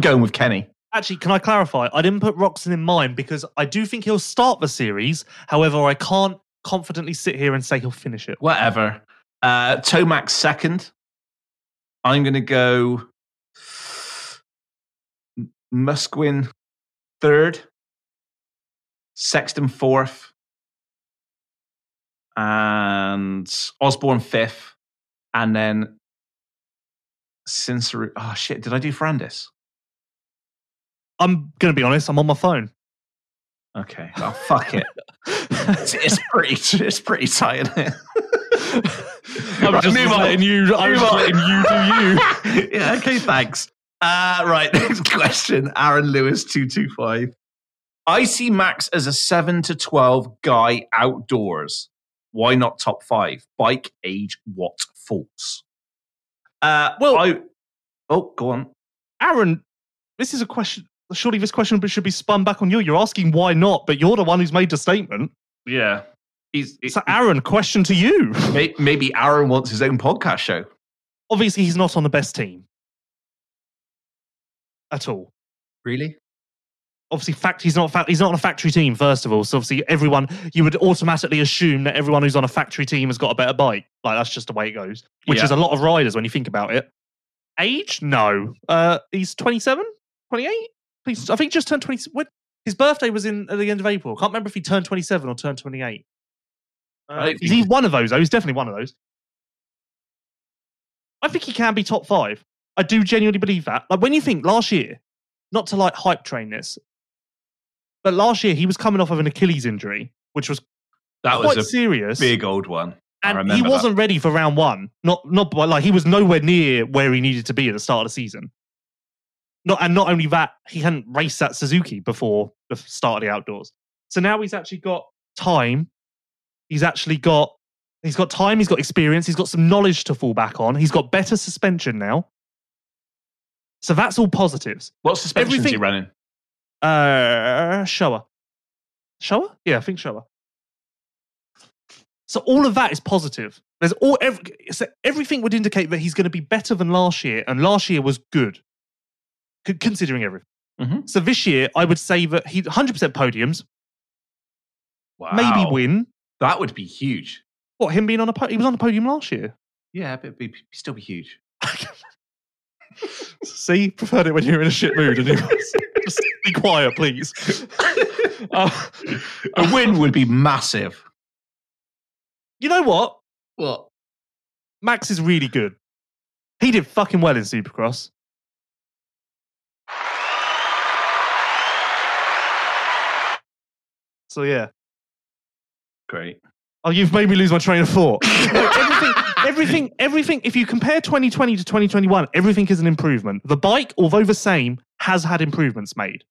going with Kenny. Actually, can I clarify? I didn't put Roczen in mine because I do think he'll start the series. However, I can't confidently sit here and say he'll finish it. Whatever. Tomac second. I'm going to go Musquin third. Sexton fourth, and Osborne fifth, and then Cinceru. Oh shit! Did I do Ferrandis? I'm gonna be honest. I'm on my phone. Okay. Oh fuck it. It's pretty tight. Isn't it? I'm just letting you. I'm just letting you do you. Yeah. Okay. Thanks. Right. Next question. Aaron Lewis 225. I see Max as a 7 to 12 guy outdoors. Why not top 5? Bike, age, what faults? Go on. Aaron, this is a question. Surely this question should be spun back on you. You're asking why not, but you're the one who's made the statement. Yeah. So Aaron, question to you. Maybe Aaron wants his own podcast show. Obviously, he's not on the best team. At all. Really? Obviously, he's not on a factory team, first of all. So, obviously, you would automatically assume that everyone who's on a factory team has got a better bike. Like, that's just the way it goes, which is a lot of riders when you think about it. Age? No. He's 27? 28? I think just turned 20. His birthday was at the end of April. I can't remember if he turned 27 or turned 28. He's one of those, though. He's definitely one of those. I think he can be top 5. I do genuinely believe that. Like, when you think last year, not to like hype train this, but last year, he was coming off of an Achilles injury, which was quite serious. Big old one. And he wasn't ready for round one. Not like he was nowhere near where he needed to be at the start of the season. Not only that, he hadn't raced at Suzuki before the start of the outdoors. So now he's actually got time. He's got time. He's got experience. He's got some knowledge to fall back on. He's got better suspension now. So that's all positives. What suspension is he running? Showa. Showa? Yeah, I think Showa. So all of that is positive. Everything would indicate that he's going to be better than last year, and last year was good, considering everything. Mm-hmm. So this year, I would say that he 100% podiums. Wow. Maybe win. That would be huge. What, him being on a podium? He was on the podium last year. Yeah, but it'd still be huge. See, preferred it when you're in a shit mood. And just be quiet, please. A win would be massive. You know what? What? Max is really good. He did fucking well in Supercross. So, yeah. Great. Oh, you've made me lose my train of thought. Everything, if you compare 2020 to 2021, everything is an improvement. The bike, although the same, has had improvements made.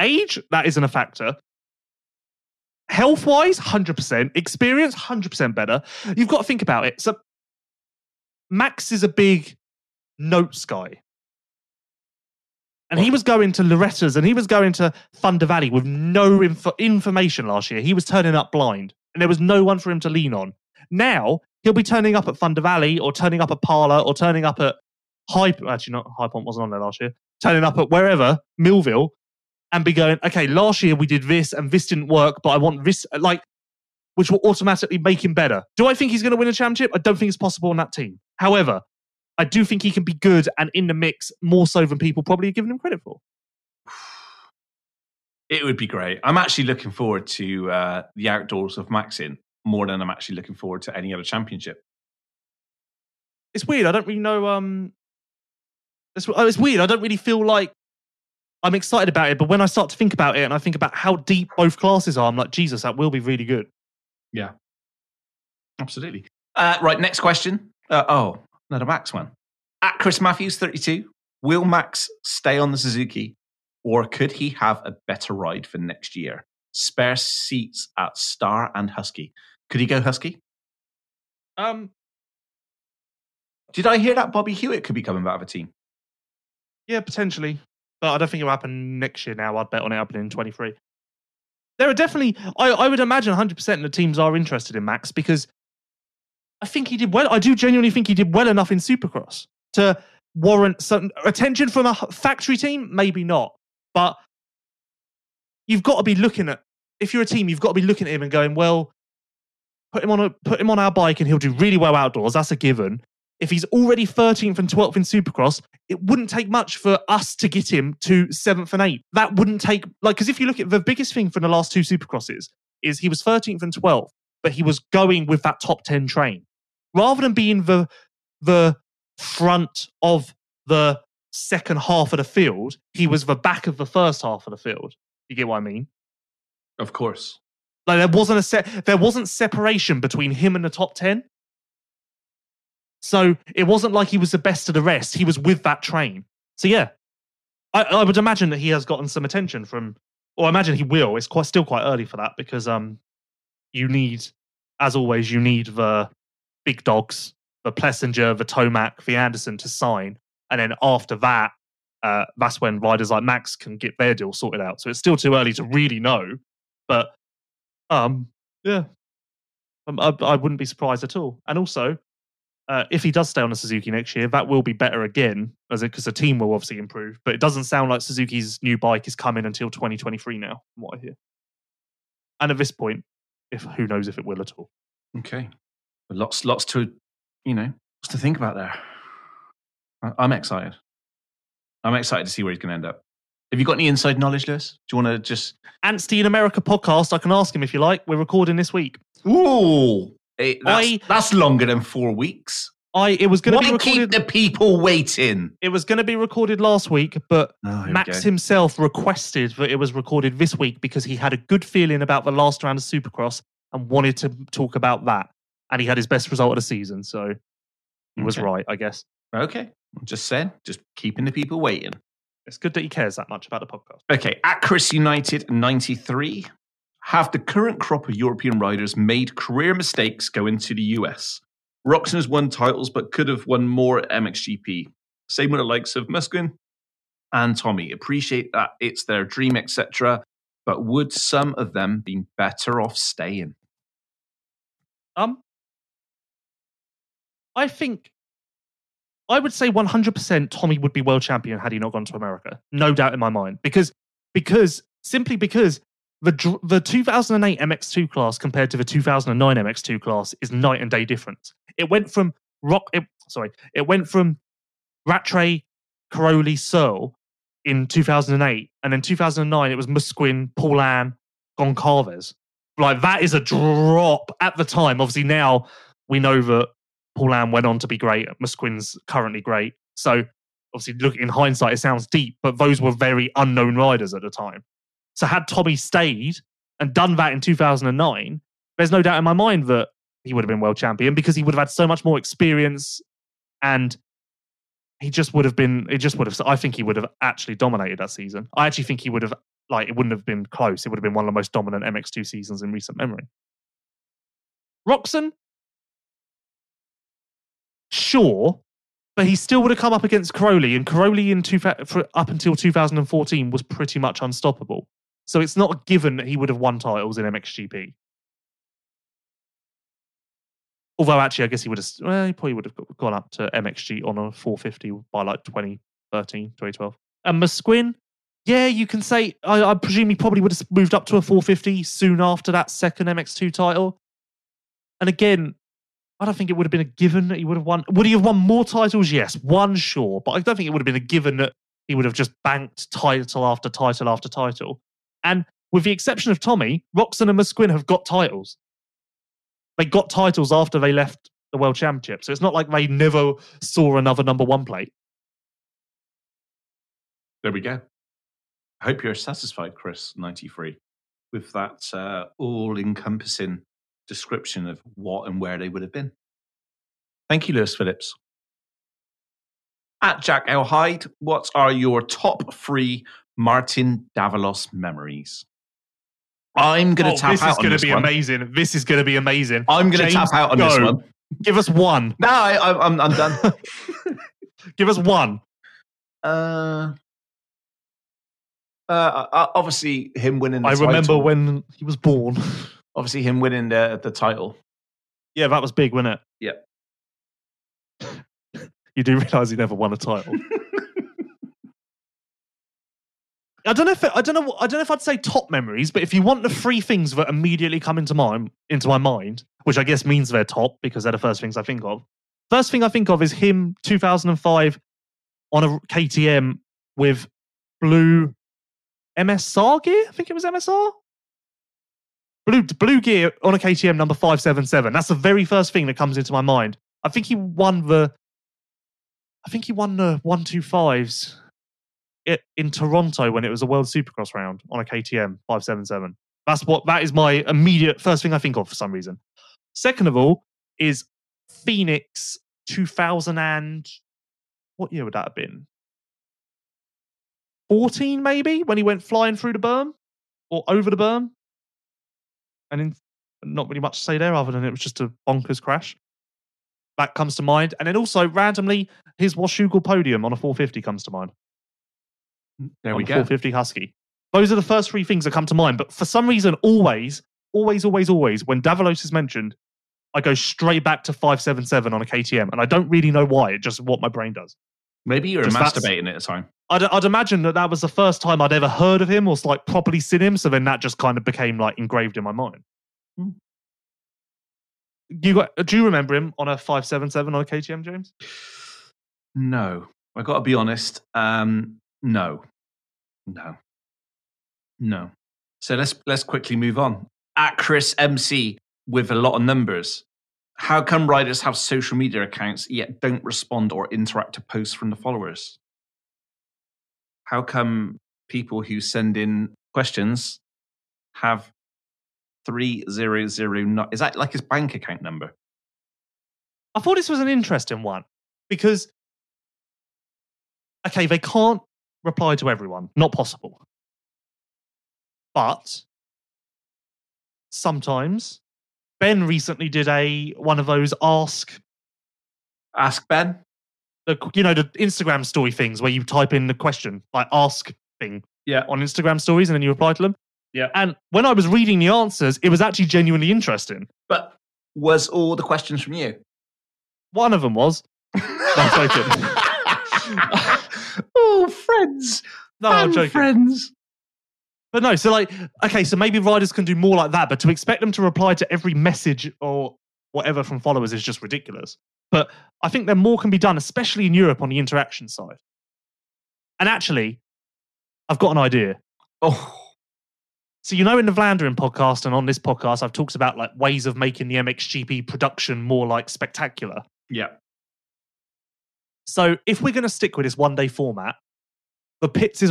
Age, that isn't a factor. Health-wise, 100%. Experience, 100% better. You've got to think about it. So Max is a big notes guy. And he was going to Loretta's and he was going to Thunder Valley with no information last year. He was turning up blind and there was no one for him to lean on. Now, he'll be turning up at Thunder Valley or turning up at Parlour or turning up at High Point wasn't on there last year. Turning up at wherever, Millville, and be going, okay, last year we did this and this didn't work, but I want this, like, which will automatically make him better. Do I think he's going to win a championship? I don't think it's possible on that team. However, I do think he can be good and in the mix more so than people probably are giving him credit for. It would be great. I'm actually looking forward to the outdoors of Maxin more than I'm actually looking forward to any other championship. It's weird. I don't really know. It's weird. I don't really feel like I'm excited about it. But when I start to think about it and I think about how deep both classes are, I'm like, Jesus, that will be really good. Yeah, absolutely. Right. Next question. Not a Max one. At Chris Matthews, 32, will Max stay on the Suzuki or could he have a better ride for next year? Spare seats at Star and Husky. Could he go Husky? Did I hear that Bobby Hewitt could be coming back of a team? Yeah, potentially. But I don't think it'll happen next year now. I'd bet on it happening in 23. There are definitely, I would imagine 100% the teams are interested in Max because I think he did well. I do genuinely think he did well enough in Supercross to warrant some attention from a factory team. Maybe not, but you've got to be looking at. If you're a team, you've got to be looking at him and going, "Well, put him on our bike, and he'll do really well outdoors. That's a given." If he's already 13th and 12th in Supercross, it wouldn't take much for us to get him to 7th and 8th. That wouldn't take because if you look at the biggest thing from the last two Supercrosses is he was 13th and 12th, but he was going with that top 10 train. Rather than being the front of the second half of the field, he was the back of the first half of the field. You get what I mean? Of course. There wasn't separation between him and the top 10. So it wasn't like he was the best of the rest. He was with that train. So yeah, I would imagine that he has gotten some attention from, or I imagine he will. It's still quite early for that because you need, as always, the big dogs, the Plessinger, the Tomac, the Anderson to sign. And then after that, that's when riders like Max can get their deal sorted out. So it's still too early to really know. But, yeah, I wouldn't be surprised at all. And also, if he does stay on a Suzuki next year, that will be better again, because the team will obviously improve. But it doesn't sound like Suzuki's new bike is coming until 2023 now, from what I hear. And at this point, who knows if it will at all. Okay. Lots to, lots to think about there. I'm excited. I'm excited to see where he's going to end up. Have you got any inside knowledge, Lewis? Do you want to just... Anstey in America podcast, I can ask him if you like. We're recording this week. Ooh! That's longer than 4 weeks. It was going to be recorded... keep the people waiting? It was going to be recorded last week, but Max himself requested that it was recorded this week because he had a good feeling about the last round of Supercross and wanted to talk about that. and he had his best result of the season. So he was right, I guess. Okay. Just saying, just keeping the people waiting. It's good that he cares that much about the podcast. Okay. At Chris United 93. Have the current crop of European riders made career mistakes going to the US? Roczen has won titles, but could have won more at MXGP. Same with the likes of Musquin and Tommy. Appreciate that it's their dream, etc. But would some of them be better off staying? I think I would say 100% Tommy would be world champion had he not gone to America. No doubt in my mind. Because the 2008 MX2 class compared to the 2009 MX2 class is night and day difference. It went from Rattray, Crowley, Searle in 2008, and then 2009 it was Musquin, Paulan, Goncalves. Like, that is a drop at the time. Obviously now we know that Paulan went on to be great. Musquin's currently great. So obviously, look, in hindsight, it sounds deep, but those were very unknown riders at the time. So had Tommy stayed and done that in 2009, there's no doubt in my mind that he would have been world champion, because he would have had so much more experience, and I think he would have actually dominated that season. I actually think he would have, it wouldn't have been close. It would have been one of the most dominant MX2 seasons in recent memory. Roczen? Sure, but he still would have come up against Crowley, and Crowley up until 2014 was pretty much unstoppable. So it's not a given that he would have won titles in MXGP. Although actually, I guess he probably would have gone up to MXG on a 450 by 2013, 2012. And Musquin, yeah, you can say, I presume he probably would have moved up to a 450 soon after that second MX2 title. And again, I don't think it would have been a given that he would have won. Would he have won more titles? Yes, one, sure. But I don't think it would have been a given that he would have just banked title after title after title. And with the exception of Tommy, Roczen and Musquin have got titles. They got titles after they left the World Championship. So it's not like they never saw another number one plate. There we go. I hope you're satisfied, Chris, 93, with that all-encompassing description of what and where they would have been. Thank you, Lewis Phillips. At Jack L. Hyde, what are your top 3 Martin Davalos memories? I'm going to tap out on this one. This is going to be amazing. I'm going to tap out on this one. Give us one. No, I'm done. Give us one. Obviously, him winning the title. I remember when he was born. Obviously, him winning the title. Yeah, that was big, wasn't it? Yeah. You do realise he never won a title. I don't know if I'd say top memories, but if you want the 3 things that immediately come into my mind, which I guess means they're top because they're the first things I think of. First thing I think of is him 2005 on a KTM with blue MSR gear. I think it was MSR. Blue gear on a KTM number 577. That's the very first thing that comes into my mind. I think he won the 125s. In Toronto when it was a World Supercross round on a KTM 577. That is my immediate first thing I think of for some reason. Second of all is Phoenix 2000 and... What year would that have been? 14 maybe? When he went flying through the berm? Or over the berm? And not really much to say there other than it was just a bonkers crash. That comes to mind. And then also randomly his Washougal podium on a 450 comes to mind. There we go. 450 Husky. Those are the first 3 things that come to mind. But for some reason, always, when Davalos is mentioned, I go straight back to 577 on a KTM. And I don't really know why. It's just what my brain does. Maybe you were masturbating at the time. I'd imagine that was the first time I'd ever heard of him or properly seen him. So then that just kind of became engraved in my mind. Hmm. Do you remember him on a 577 on a KTM, James? No. I got to be honest. No. So let's quickly move on. At Chris MC with a lot of numbers. How come riders have social media accounts yet don't respond or interact to posts from the followers? How come people who send in questions have 3009? Is that his bank account number? I thought this was an interesting one because, okay, they can't reply to everyone. Not possible. But sometimes Ben recently did one of those Ask Ben? The Instagram story things where you type in the question, like ask thing on Instagram stories and then you reply to them. Yeah. And when I was reading the answers, it was actually genuinely interesting. But was all the questions from you? One of them was. I'm joking. Oh, friends. No, I'm joking. Friends. But no, so so maybe riders can do more like that, but to expect them to reply to every message or whatever from followers is just ridiculous. But I think that more can be done, especially in Europe, on the interaction side. And actually, I've got an idea. Oh. So, in the Vlanderen podcast and on this podcast, I've talked about ways of making the MXGP production more spectacular. Yeah. So if we're going to stick with this one-day format, the pits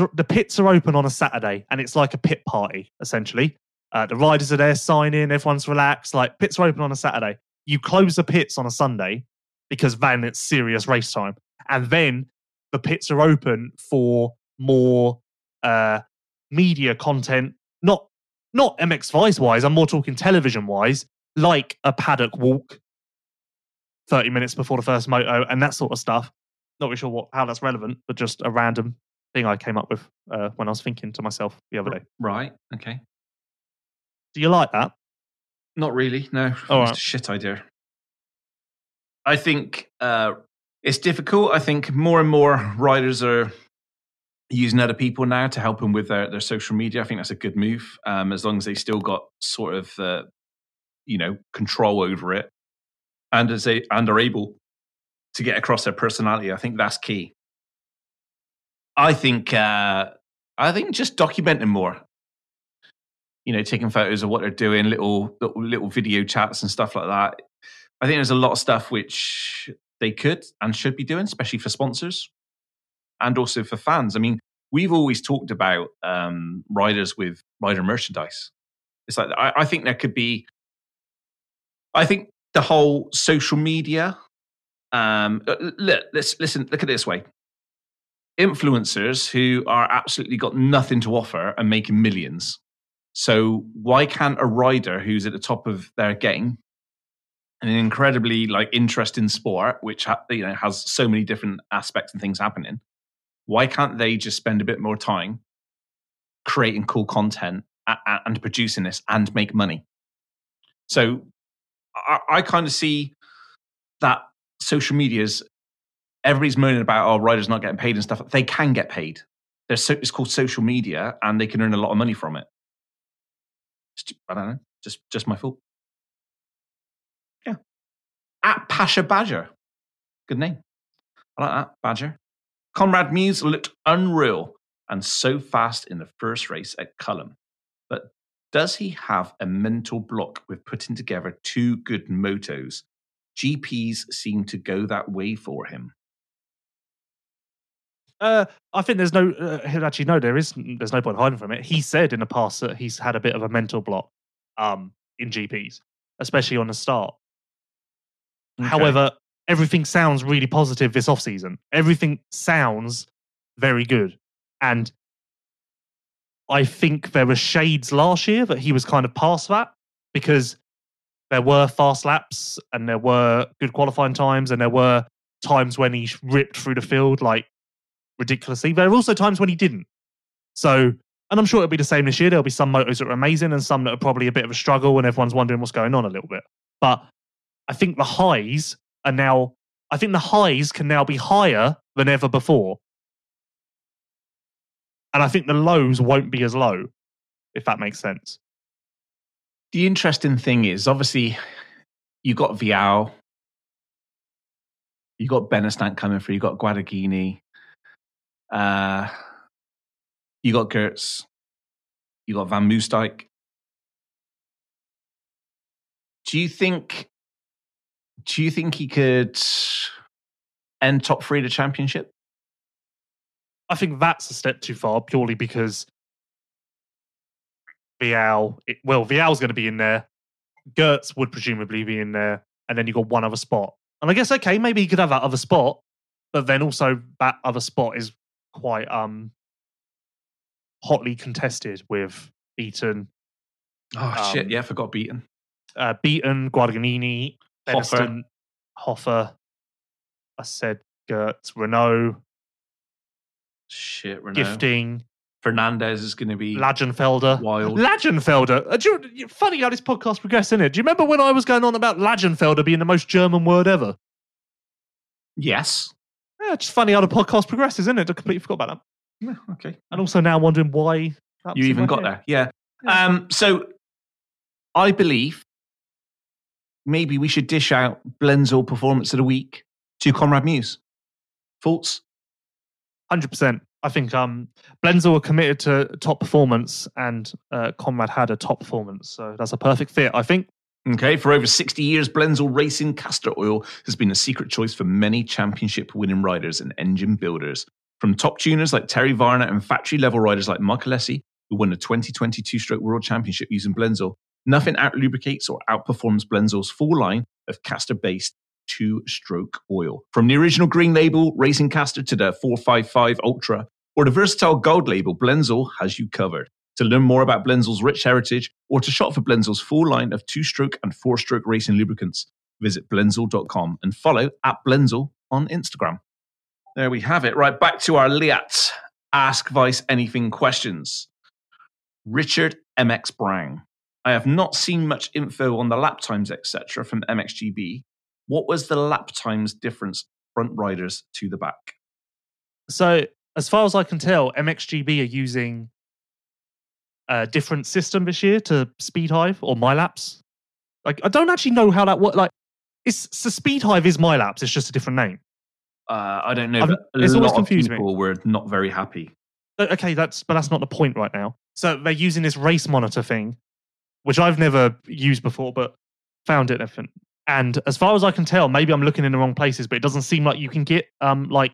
are open on a Saturday and it's like a pit party, essentially. The riders are there, sign in, everyone's relaxed. Pits are open on a Saturday. You close the pits on a Sunday because then it's serious race time. And then the pits are open for more media content, not MX Vice-wise, I'm more talking television-wise, like a paddock walk 30 minutes before the first moto and that sort of stuff. Not really sure how that's relevant, but just a random thing I came up with when I was thinking to myself the other day. Right, okay. Do you like that? Not really, no. All right. It's a shit idea. I think it's difficult. I think more and more riders are using other people now to help them with their social media. I think that's a good move, as long as they still got sort of, control over it and are able to get across their personality. I think that's key. I think just documenting more. Taking photos of what they're doing, little video chats and stuff like that. I think there's a lot of stuff which they could and should be doing, especially for sponsors. And also for fans. I mean, we've always talked about riders with rider merchandise. It's I think there could be... I think the whole social media... Look at it this way. Influencers who are absolutely got nothing to offer are making millions. So why can't a rider who's at the top of their game and an incredibly interesting sport, which has so many different aspects and things happening, why can't they just spend a bit more time creating cool content and producing this and make money? So I kind of see that social media's, everybody's moaning about, oh, riders not getting paid and stuff. They can get paid. It's called social media and they can earn a lot of money from it. I don't know. Just my fault. Yeah. At Pasha Badger. Good name. I like that, Badger. Conrad Mews looked unreal and so fast in the first race at Culham. But does he have a mental block with putting together two good motos? GPs seem to go that way for him. I think there's no... there's no point hiding from it. He said in the past that he's had a bit of a mental block in GPs, especially on the start. Okay. However... everything sounds really positive this off-season. Everything sounds very good. And I think there were shades last year that he was kind of past that because there were fast laps and there were good qualifying times and there were times when he ripped through the field ridiculously. There were also times when he didn't. So, and I'm sure it'll be the same this year. There'll be some motos that are amazing and some that are probably a bit of a struggle and everyone's wondering what's going on a little bit. But I think the highs... the highs can now be higher than ever before. And I think the lows won't be as low, if that makes sense. The interesting thing is, obviously, you got Vial, you got Benestant coming through, you got Guadagnini, you got Gertz, you got Van Moosdijk. Do you think he could end top three of the championship? I think that's a step too far, purely because Vial's going to be in there. Gertz would presumably be in there. And then you've got one other spot. And I guess, okay, maybe he could have that other spot, but then also that other spot is quite hotly contested with Beaton. Oh, shit, yeah, I forgot Beaton. Beaton, Guadagnini, Hoffer. Hoffer. I said Gertz, Renault. Shit, Renault. Gifting. Fernandez is going to be Lagenfelder. Wild. Lagenfelder. Funny how this podcast progressed, isn't it? Do you remember when I was going on about Lagenfelder being the most German word ever? Yes. Yeah, just funny how the podcast progresses, isn't it? I completely forgot about that. Yeah, okay. And also now wondering why you even got there. Yeah. Yeah. So I believe maybe we should dish out Blendzall Performance of the Week to Conrad Mews. Thoughts? 100%. I think Blendzall were committed to top performance, and Conrad had a top performance. So that's a perfect fit, I think. Okay, for over 60 years, Blendzall Racing Castor Oil has been a secret choice for many championship-winning riders and engine builders. From top tuners like Terry Varner and factory-level riders like Mark Alessi, who won the 2022 Stroke World Championship using Blendzall, nothing out-lubricates or outperforms Blendzall's full line of castor-based two-stroke oil. From the original green label Racing Caster to the 455 Ultra or the versatile gold label, Blendzall has you covered. To learn more about Blendzall's rich heritage or to shop for Blendzall's full line of two-stroke and four-stroke racing lubricants, visit Blendzall.com and follow @Blendzall on Instagram. There we have it. Right, back to our Leatt Ask Vice Anything questions. Richard MX Brown. I have not seen much info on the lap times, etc. from MXGB. What was the lap times difference front riders to the back? So, as far as I can tell, MXGB are using a different system this year to Speedhive or MyLaps. Like, I don't actually know how that works. Like, so Speedhive is MyLaps. It's just a different name. I don't know. It's always confused me. A lot of people were not very happy. Okay, but that's not the point right now. So they're using this race monitor thing, which I've never used before, but found it different. And as far as I can tell, maybe I'm looking in the wrong places, but it doesn't seem like you can get like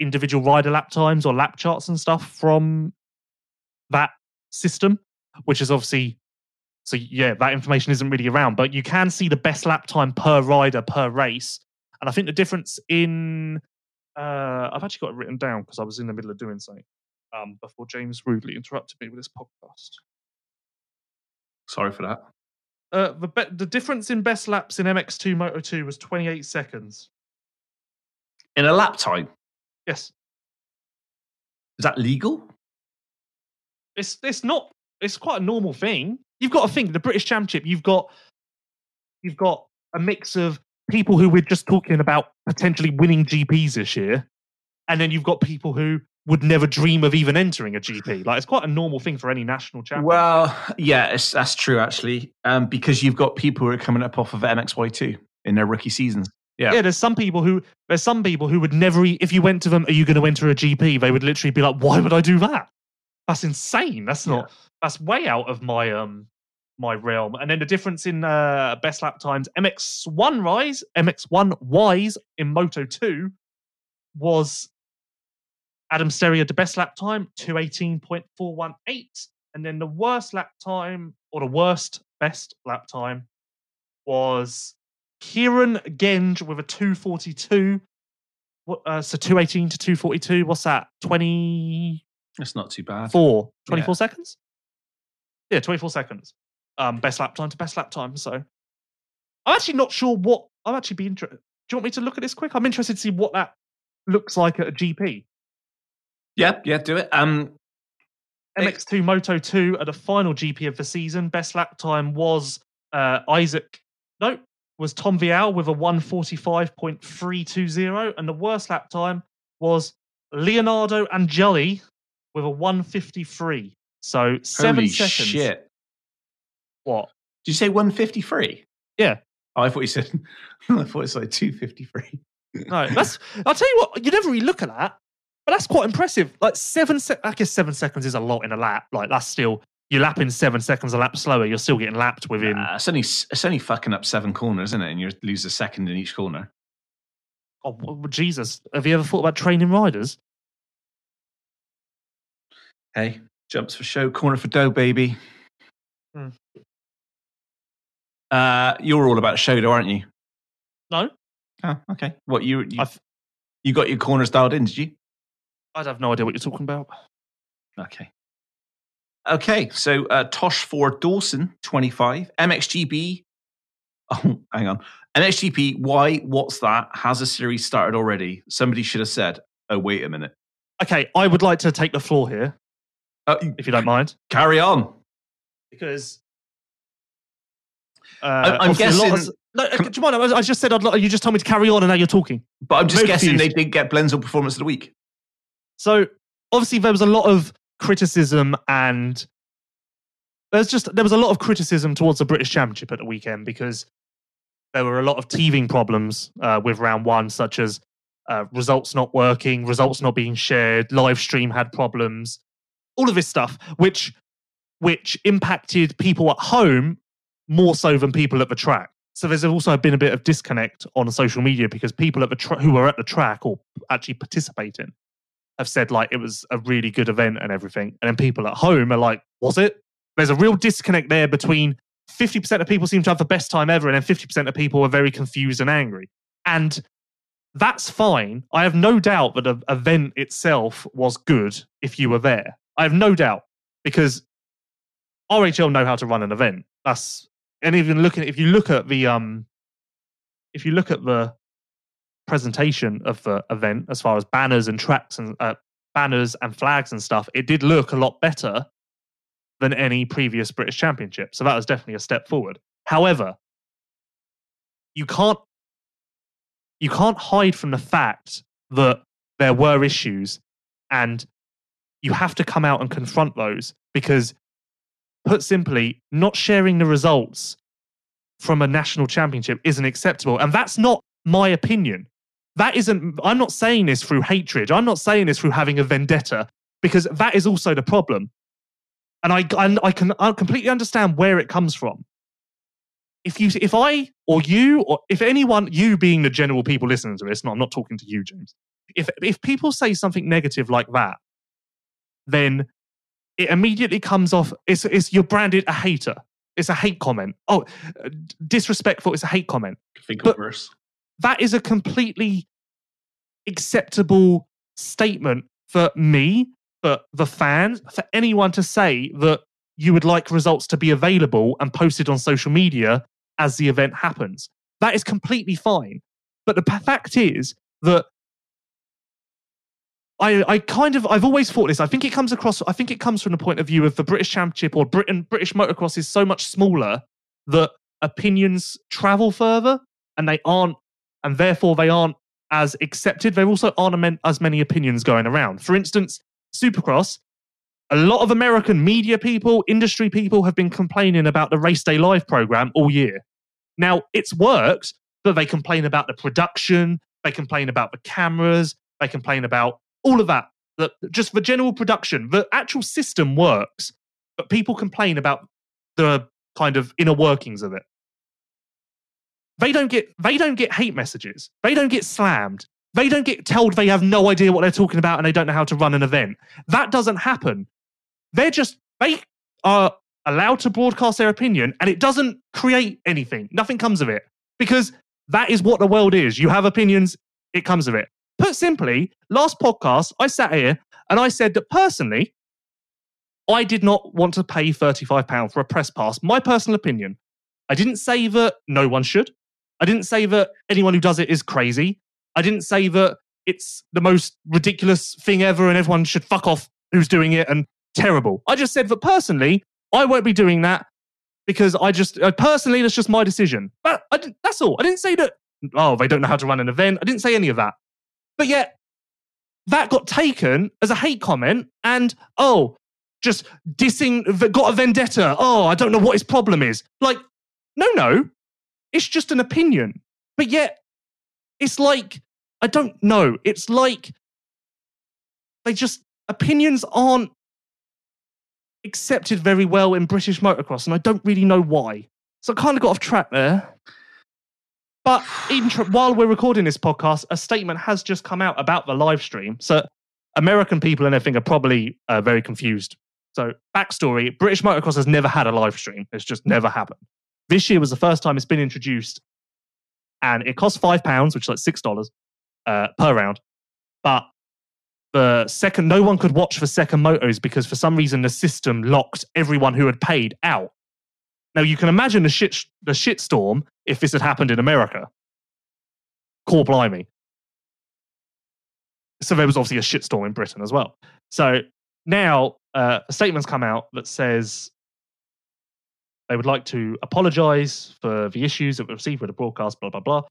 individual rider lap times or lap charts and stuff from that system, which is obviously... So yeah, that information isn't really around, but you can see the best lap time per rider per race. And I think the difference in... I've actually got it written down because I was in the middle of doing something before James rudely interrupted me with this podcast. Sorry for that. The difference in best laps in MX2 Moto2 was 28 seconds. In a lap time? Yes. Is that legal? It's not. It's quite a normal thing. You've got to think, the British Championship, you've got a mix of people who we're just talking about potentially winning GPs this year, and then you've got people who would never dream of even entering a GP. Like, it's quite a normal thing for any national champion. Well, yeah, that's true, actually, because you've got people who are coming up off of MXY2 in their rookie seasons. Yeah, there's some people who would never, if you went to them, are you going to enter a GP? They would literally be like, why would I do that? That's insane. That's way out of my my realm. And then the difference in best lap times, MX1Y's in Moto2 was... Adam Stereo, the best lap time, 2:18.418. And then the worst lap time, or the worst best lap time, was Kieran Genge with a 2:42. So 2:18 to 2:42. What's that? 20? That's not too bad. 24 seconds? Yeah, 24 seconds. Best lap time to best lap time. So I'm actually not sure what... I'm actually be interested. Do you want me to look at this quick? I'm interested to see what that looks like at a GP. Yeah, do it. MX2 Moto2 at the final GP of the season. Best lap time was Tom Vialle with a 1:45.320. And the worst lap time was Leonardo Angeli with a 1:53. So 7 Holy seconds. Shit. What? Did you say 1:53? Yeah. Oh, I thought it was like 2:53. No, I'll tell you what, you never really look at that. But that's quite impressive. Like I guess 7 seconds is a lot in a lap. Like that's still, you're lapping 7 seconds a lap slower. You're still getting lapped within. It's only fucking up seven corners, isn't it? And you lose a second in each corner. Oh well, Jesus! Have you ever thought about training riders? Hey, jumps for show, corner for dough, baby. Hmm. You're all about show, though, aren't you? No. Oh, okay. What, you got your corners dialed in, did you? I'd have no idea what you're talking about. Okay. Okay, so Tosh for Dawson, 25. MXGB. Oh, hang on. MXGP, why? What's that? Has a series started already? Somebody should have said, oh, wait a minute. Okay, I would like to take the floor here, if you don't mind. Carry on. Because... I'm guessing... do you mind? I just said, you just told me to carry on and now you're talking. But I'm just guessing they didn't get Blendzall Performance of the Week. So, obviously, there was a lot of criticism and... there was a lot of criticism towards the British Championship at the weekend because there were a lot of teething problems with round one, such as results not working, results not being shared, live stream had problems, all of this stuff, which impacted people at home more so than people at the track. So there's also been a bit of disconnect on social media because people at the who were at the track or actually participating have said like it was a really good event and everything, and then people at home are like, was it? There's a real disconnect there between 50% of people seem to have the best time ever and then 50% of people are very confused and angry. And that's fine. I have no doubt that the event itself was good if you were there. I have no doubt because RHL know how to run an event. And even looking, if you look at the presentation of the event as far as banners and tracks and banners and flags and stuff, it did look a lot better than any previous British Championship. So that was definitely a step forward. However, you can't hide from the fact that there were issues and you have to come out and confront those because, put simply, not sharing the results from a national championship isn't acceptable. And that's not my opinion. I'm not saying this through hatred. I'm not saying this through having a vendetta because that is also the problem. And I completely understand where it comes from. If you being the general people listening to this, I'm not talking to you, James. If people say something negative like that, then it immediately comes off. You're branded a hater. It's a hate comment. Oh, disrespectful. It's a hate comment. But that is a completely acceptable statement for me, for the fans, for anyone to say that you would like results to be available and posted on social media as the event happens. That is completely fine. But the fact is that I've always thought this. I think it comes from the point of view of the British Championship or British motocross is so much smaller that opinions travel further and they aren't as accepted. There also aren't as many opinions going around. For instance, Supercross, a lot of American media people, industry people have been complaining about the Race Day Live program all year. Now, it's worked, but they complain about the production, they complain about the cameras, they complain about all of that. Just the general production, the actual system works, but people complain about the kind of inner workings of it. They don't get hate messages. They don't get slammed. They don't get told they have no idea what they're talking about and they don't know how to run an event. That doesn't happen. They are allowed to broadcast their opinion and it doesn't create anything. Nothing comes of it because that is what the world is. You have opinions, it comes of it. Put simply, last podcast, I sat here and I said that personally, I did not want to pay £35 for a press pass. My personal opinion. I didn't say that no one should. I didn't say that anyone who does it is crazy. I didn't say that it's the most ridiculous thing ever and everyone should fuck off who's doing it and terrible. I just said that personally, I won't be doing that because personally, that's just my decision. But that's all. I didn't say that, oh, they don't know how to run an event. I didn't say any of that. But yet, that got taken as a hate comment and, oh, just dissing, got a vendetta. Oh, I don't know what his problem is. Like, no. It's just an opinion. But yet, it's like, I don't know. It's like opinions aren't accepted very well in British motocross, and I don't really know why. So I kind of got off track there. But while we're recording this podcast, a statement has just come out about the live stream. So American people and everything are probably very confused. So backstory, British motocross has never had a live stream. It's just never happened. This year was the first time it's been introduced. And it costs £5, which is like $6 per round. But the second, no one could watch for second motos because for some reason the system locked everyone who had paid out. Now you can imagine the shitstorm if this had happened in America. Cor blimey. So there was obviously a shitstorm in Britain as well. So now a statement's come out that says they would like to apologise for the issues that were received with the broadcast, blah, blah, blah.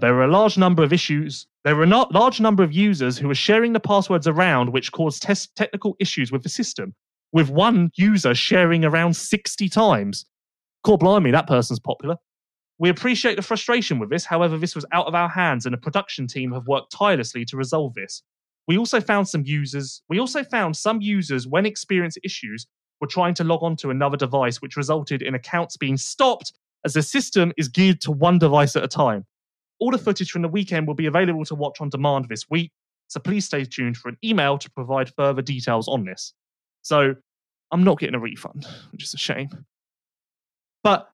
There were a large number of issues. There were a large number of users who were sharing the passwords around, which caused technical issues with the system, with one user sharing around 60 times. Cor blimey, that person's popular. We appreciate the frustration with this. However, this was out of our hands and the production team have worked tirelessly to resolve this. We also found some users, when experiencing issues, were trying to log on to another device, which resulted in accounts being stopped as the system is geared to one device at a time. All the footage from the weekend will be available to watch on demand this week, so please stay tuned for an email to provide further details on this. So I'm not getting a refund, which is a shame. But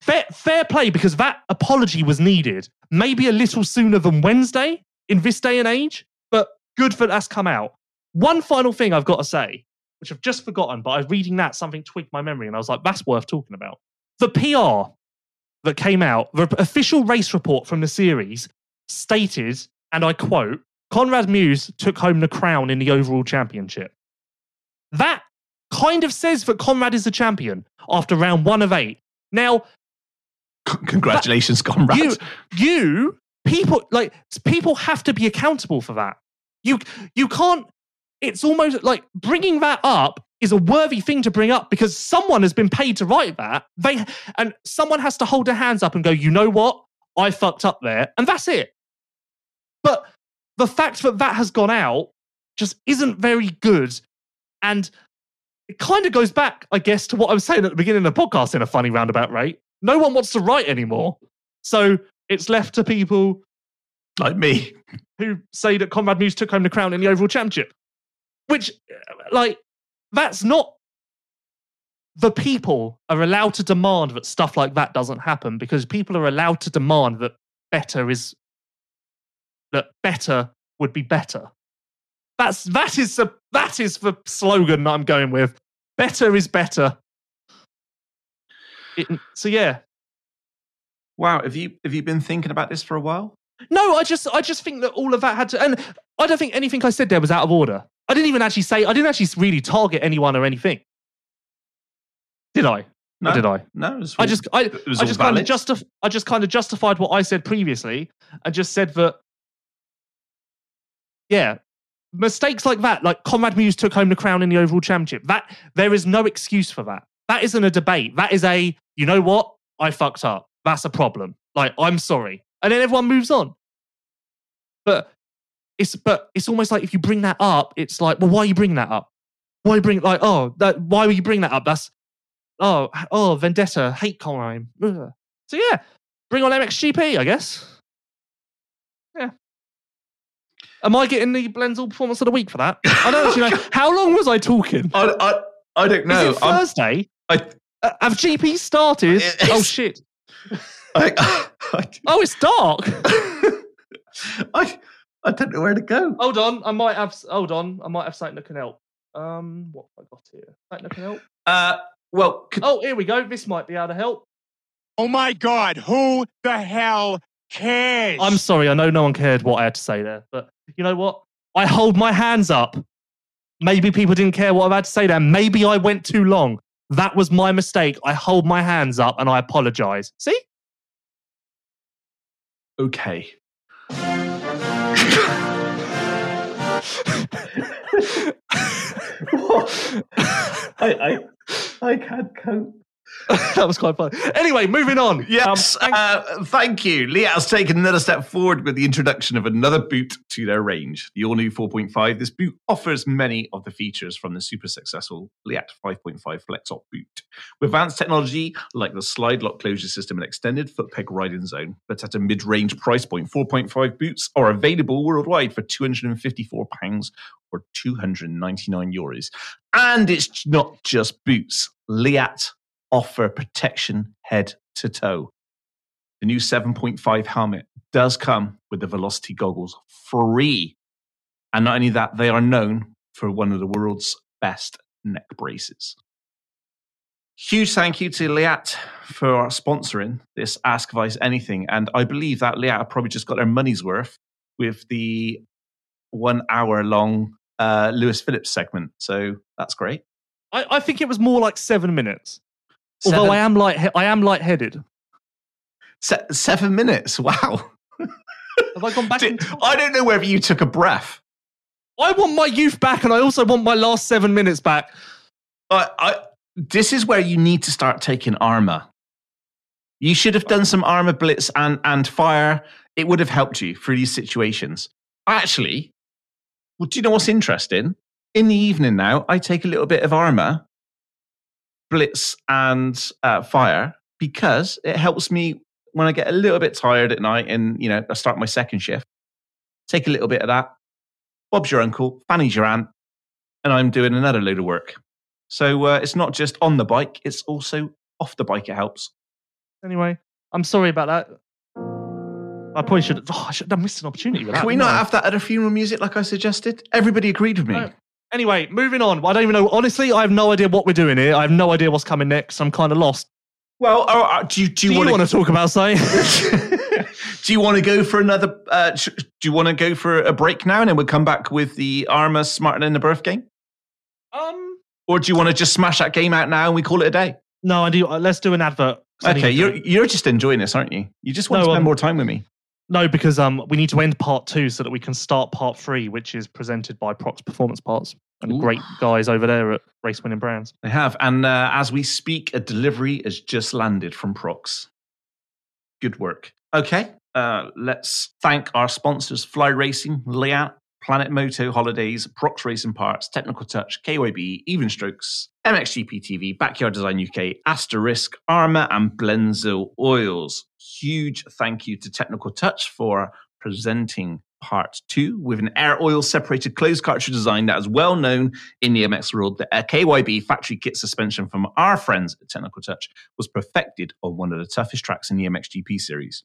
fair play, because that apology was needed. Maybe a little sooner than Wednesday in this day and age, but good that that's come out. One final thing I've got to say, which I've just forgotten, but I was reading that, something twigged my memory, and I was like, that's worth talking about. The PR that came out, the official race report from the series stated, and I quote, Conrad Mews took home the crown in the overall championship. That kind of says that Conrad is the champion after round 1 of 8. Now, congratulations, Conrad. People have to be accountable for that. You can't. It's almost like bringing that up is a worthy thing to bring up because someone has been paid to write that. And someone has to hold their hands up and go, you know what? I fucked up there. And that's it. But the fact that that has gone out just isn't very good. And it kind of goes back, I guess, to what I was saying at the beginning of the podcast in a funny roundabout, right? No one wants to write anymore. So it's left to people like me who say that Conrad Mews took home the crown in the overall championship. Which, like, that's not... The people are allowed to demand that stuff like that doesn't happen because people are allowed to demand that better would be better. That is the slogan that I'm going with. Better is better. So yeah. Wow, have you been thinking about this for a while? No, I just think that all of that had to, and I don't think anything I said there was out of order. I didn't actually really target anyone or anything. Did I? No. Or did I? No. I just kind of justified what I said previously and just said that, yeah, mistakes like that, like Conrad Mews took home the crown in the overall championship. That there is no excuse for that. That isn't a debate. That is a, you know what? I fucked up. That's a problem. Like, I'm sorry. And then everyone moves on. But it's almost like if you bring that up, it's like, well, why are you bringing that up? Why would you bring that up? That's, vendetta, hate crime. So yeah, bring on MXGP, I guess. Yeah. Am I getting the Blendzall Performance of the Week for that? I don't actually know. How long was I talking? I don't know. Is it Thursday? Have GP started? Oh, shit. It's dark. I don't know where to go. I might have something that can help. What have I got here? Something that can help? Here we go. This might be able to help. Oh, my God. Who the hell cares? I'm sorry. I know no one cared what I had to say there. But you know what? I hold my hands up. Maybe people didn't care what I had to say there. Maybe I went too long. That was my mistake. I hold my hands up and I apologise. See? Okay. I can't cope. That was quite funny. Anyway, moving on. Yes, thank you. Leatt has taken another step forward with the introduction of another boot to their range, the all-new 4.5. This boot offers many of the features from the super successful Leatt 5.5 Flex-Op boot. With advanced technology like the slide lock closure system and extended foot peg riding zone, but at a mid-range price point, 4.5 boots are available worldwide for £254 or €299. And it's not just boots. Leatt offer protection head to toe. The new 7.5 helmet does come with the Velocity goggles free. And not only that, they are known for one of the world's best neck braces. Huge thank you to Leatt for sponsoring this Ask Vice Anything. And I believe that Leatt have probably just got their money's worth with the 1 hour long Lewis Phillips segment. So that's great. I think it was more like 7 minutes. Seven. Although I am lightheaded. 7 minutes. Wow. Have I gone back? I don't know whether you took a breath. I want my youth back, and I also want my last 7 minutes back. This is where you need to start taking Armour. You should have done some Armour blitz and fire. It would have helped you through these situations. Actually, well, do you know what's interesting? In the evening now, I take a little bit of Armour blitz and fire because it helps me when I get a little bit tired at night and, you know, I start my second shift. Take a little bit of that. Bob's your uncle, Fanny's your aunt, and I'm doing another load of work. So it's not just on the bike, it's also off the bike. It helps. Anyway, I'm sorry about that. My point should... I should have missed an opportunity with that. Can we not have that other funeral music like I suggested? Everybody agreed with me. No. Anyway, moving on. I don't even know. Honestly, I have no idea what we're doing here. I have no idea what's coming next. I'm kind of lost. Well, do you want to talk about something? Do you want to go for another? Do you want to go for a break now, and then we'll come back with the Armour Smarter Than the Birth game? Or do you want to just smash that game out now and we call it a day? No, I do. Let's do an advert. Okay, you're just enjoying this, aren't you? You just want to spend more time with me. No, because we need to end part two so that we can start part three, which is presented by Prox Performance Parts and the great guys over there at Race Winning Brands. They have. And as we speak, a delivery has just landed from Prox. Good work. Okay, let's thank our sponsors, Fly Racing, Leatt, Planet Motor Holidays, Prox Racing Parts, Technical Touch, KYB, Even Strokes, MXGPTV, Backyard Design UK, Asterisk, Armour, and Blendzall Oils. Huge thank you to Technical Touch for presenting part two with an air oil separated closed cartridge design that is well known in the MX world. The KYB factory kit suspension from our friends at Technical Touch was perfected on one of the toughest tracks in the MXGP series.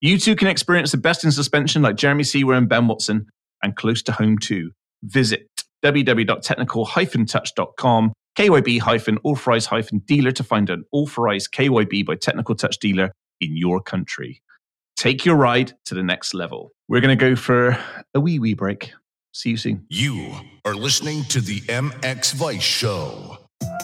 You too can experience the best in suspension like Jeremy Seward and Ben Watson, and close to home too. Visit www.technical-touch.com, KYB-authorized-dealer to find an authorized KYB by Technical Touch dealer in your country. Take your ride to the next level. We're going to go for a wee break. See you soon. You are listening to the MX Vice Show.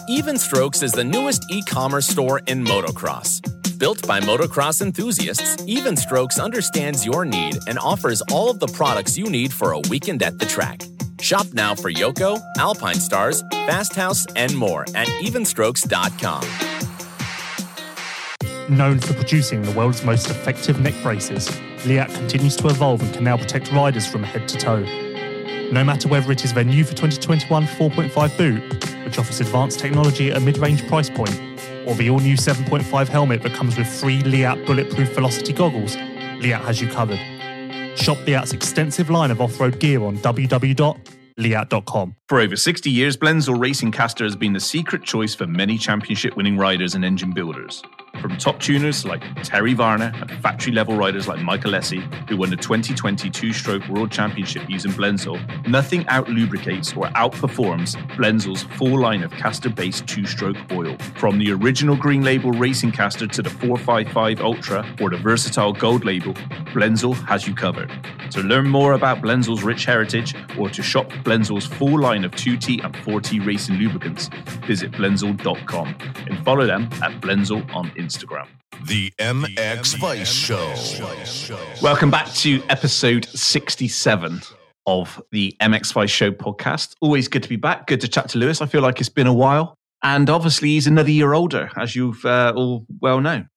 Even Strokes is the newest e-commerce store in motocross. Built by motocross enthusiasts, Even Strokes understands your need and offers all of the products you need for a weekend at the track. Shop now for Yoko, Alpine Stars, Fast House, and more at evenstrokes.com. Known for producing the world's most effective neck braces, Leatt continues to evolve and can now protect riders from head to toe. No matter whether it is their new for 2021 4.5 boot, which offers advanced technology at a mid-range price point, or the all-new 7.5 helmet that comes with free Leatt bulletproof Velocity goggles, Leatt has you covered. Shop Leatt's extensive line of off-road gear on www.leatt.com. For over 60 years, Blendzall Racing Caster has been the secret choice for many championship-winning riders and engine builders. From top tuners like Terry Varner and factory-level riders like Michael Essie, who won the 2020 two-stroke World Championship using Blendzall, nothing out-lubricates or outperforms Blendzall's full line of castor-based two-stroke oil. From the original green label racing caster to the 455 Ultra or the versatile gold label, Blendzall has you covered. To learn more about Blendzall's rich heritage or to shop Blendzall's full line of 2T and 4T racing lubricants, visit Blendzall.com and follow them at Blendzall on Instagram. The MX Vice Show. Welcome back to episode 67 of the MX Vice Show podcast. Always good to be back. Good to chat to Lewis. I feel like it's been a while. And obviously he's another year older, as you've all well known.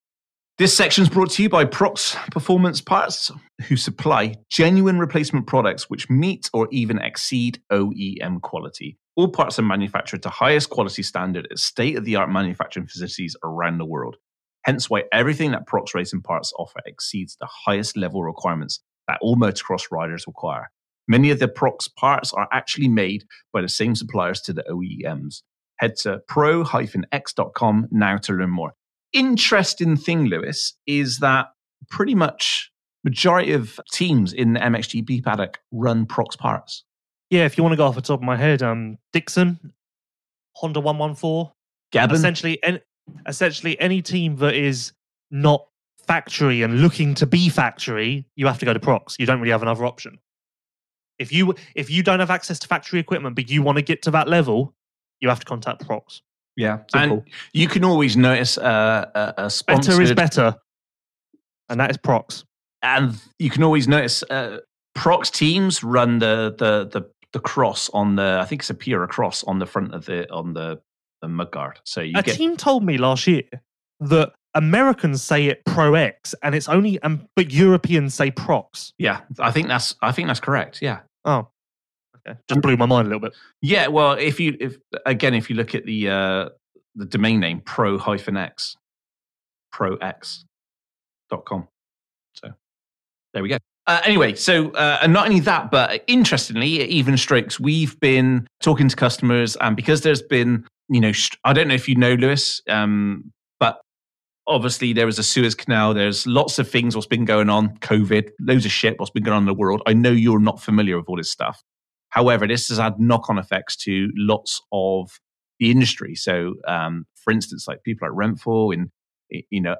This section is brought to you by Prox Performance Parts, who supply genuine replacement products which meet or even exceed OEM quality. All parts are manufactured to highest quality standard at state-of-the-art manufacturing facilities around the world. Hence why everything that Prox Racing Parts offer exceeds the highest level requirements that all motocross riders require. Many of the Prox parts are actually made by the same suppliers to the OEMs. Head to pro-x.com now to learn more. Interesting thing, Lewis, is that pretty much majority of teams in the MXGP paddock run Prox parts. Yeah, if you want to go off the top of my head, Dixon, Honda 114, Gabon. Essentially any team that is not factory and looking to be factory, you have to go to Prox. You don't really have another option. If you don't have access to factory equipment, but you want to get to that level, you have to contact Prox. Yeah, simple. And you can always notice a sponsored... Better is better, and that is Prox. And you can always notice Prox teams run the cross on the, I think it's a Pira cross on the front of the mudguard. So team told me last year that Americans say it Pro X, and it's only but Europeans say Prox. Yeah, I think that's correct. Yeah. Oh, okay. Just blew my mind a little bit. Yeah. Well, if you look at the domain name prox.com. So there we go. And not only that, but interestingly, at Even Strokes, we've been talking to customers, and because there's been, I don't know if you know, Lewis, but obviously there was a Suez Canal, there's lots of things, what's been going on, COVID, loads of shit, what's been going on in the world. I know you're not familiar with all this stuff. However, this has had knock-on effects to lots of the industry. So, for instance, like people like Renful and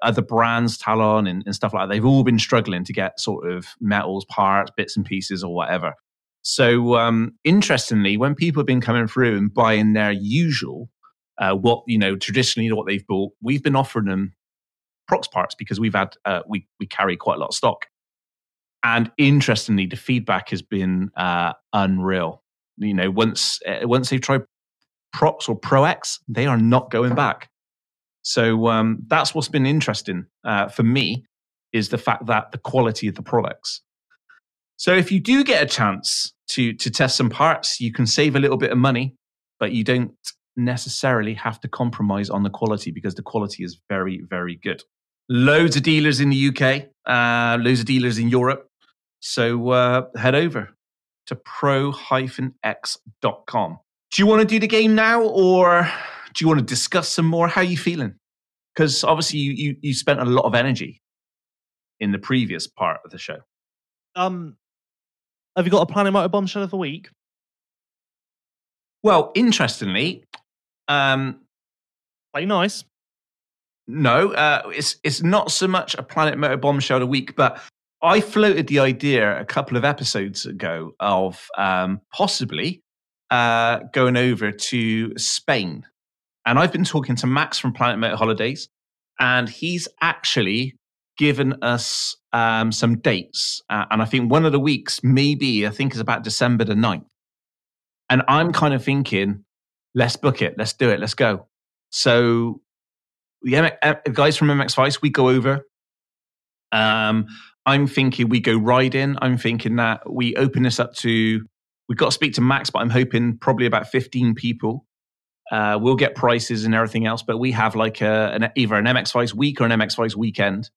other brands, Talon and stuff like that, they've all been struggling to get sort of metals, parts, bits and pieces or whatever. So interestingly, when people have been coming through and buying their usual, traditionally what they've bought, we've been offering them Prox parts because we've had, we carry quite a lot of stock. And interestingly, the feedback has been unreal. Once they've tried Prox or Pro X, they are not going back. So that's what's been interesting for me, is the fact that the quality of the products. So if you do get a chance to test some parts, you can save a little bit of money, but you don't necessarily have to compromise on the quality because the quality is very, very good. Loads of dealers in the UK, loads of dealers in Europe. So head over to pro-x.com. Do you want to do the game now, or... do you want to discuss some more? How are you feeling? Because obviously you spent a lot of energy in the previous part of the show. Have you got a Planet Motor bombshell of the week? Well, interestingly... play nice. No, it's not so much a Planet Motor bombshell of the week, but I floated the idea a couple of episodes ago of possibly going over to Spain. And I've been talking to Max from Planet Motor Holidays, and he's actually given us some dates. And I think one of the weeks, is about December the 9th. And I'm kind of thinking, let's book it. Let's do it. Let's go. So the guys from MX Vice, we go over. I'm thinking we go riding. I'm thinking that we open this up to, we've got to speak to Max, but I'm hoping probably about 15 people. We'll get prices and everything else, but we have like either an MX Vice week or an MX Vice weekend.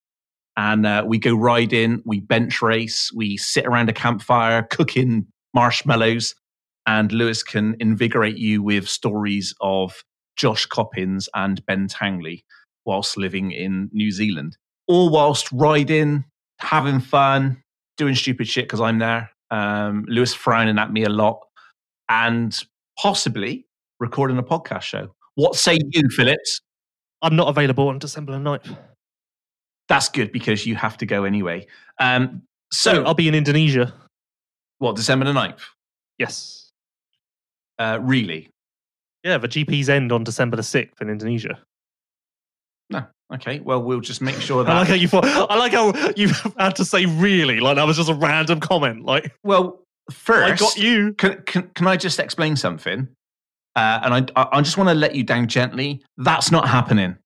And we go riding, we bench race, we sit around a campfire cooking marshmallows, and Lewis can invigorate you with stories of Josh Coppins and Ben Townley whilst living in New Zealand. All whilst riding, having fun, doing stupid shit because I'm there. Lewis frowning at me a lot. And possibly... recording a podcast show. What say you, Phillips? I'm not available on December the 9th. That's good because you have to go anyway. So I'll be in Indonesia. What, December the 9th? Yes. Really? Yeah, the GPs end on December the 6th in Indonesia. No. Okay, well, we'll just make sure that... I like how you had to say really, like that was just a random comment. Like, well, first... I got you. Can I just explain something? And I just want to let you down gently. That's not happening.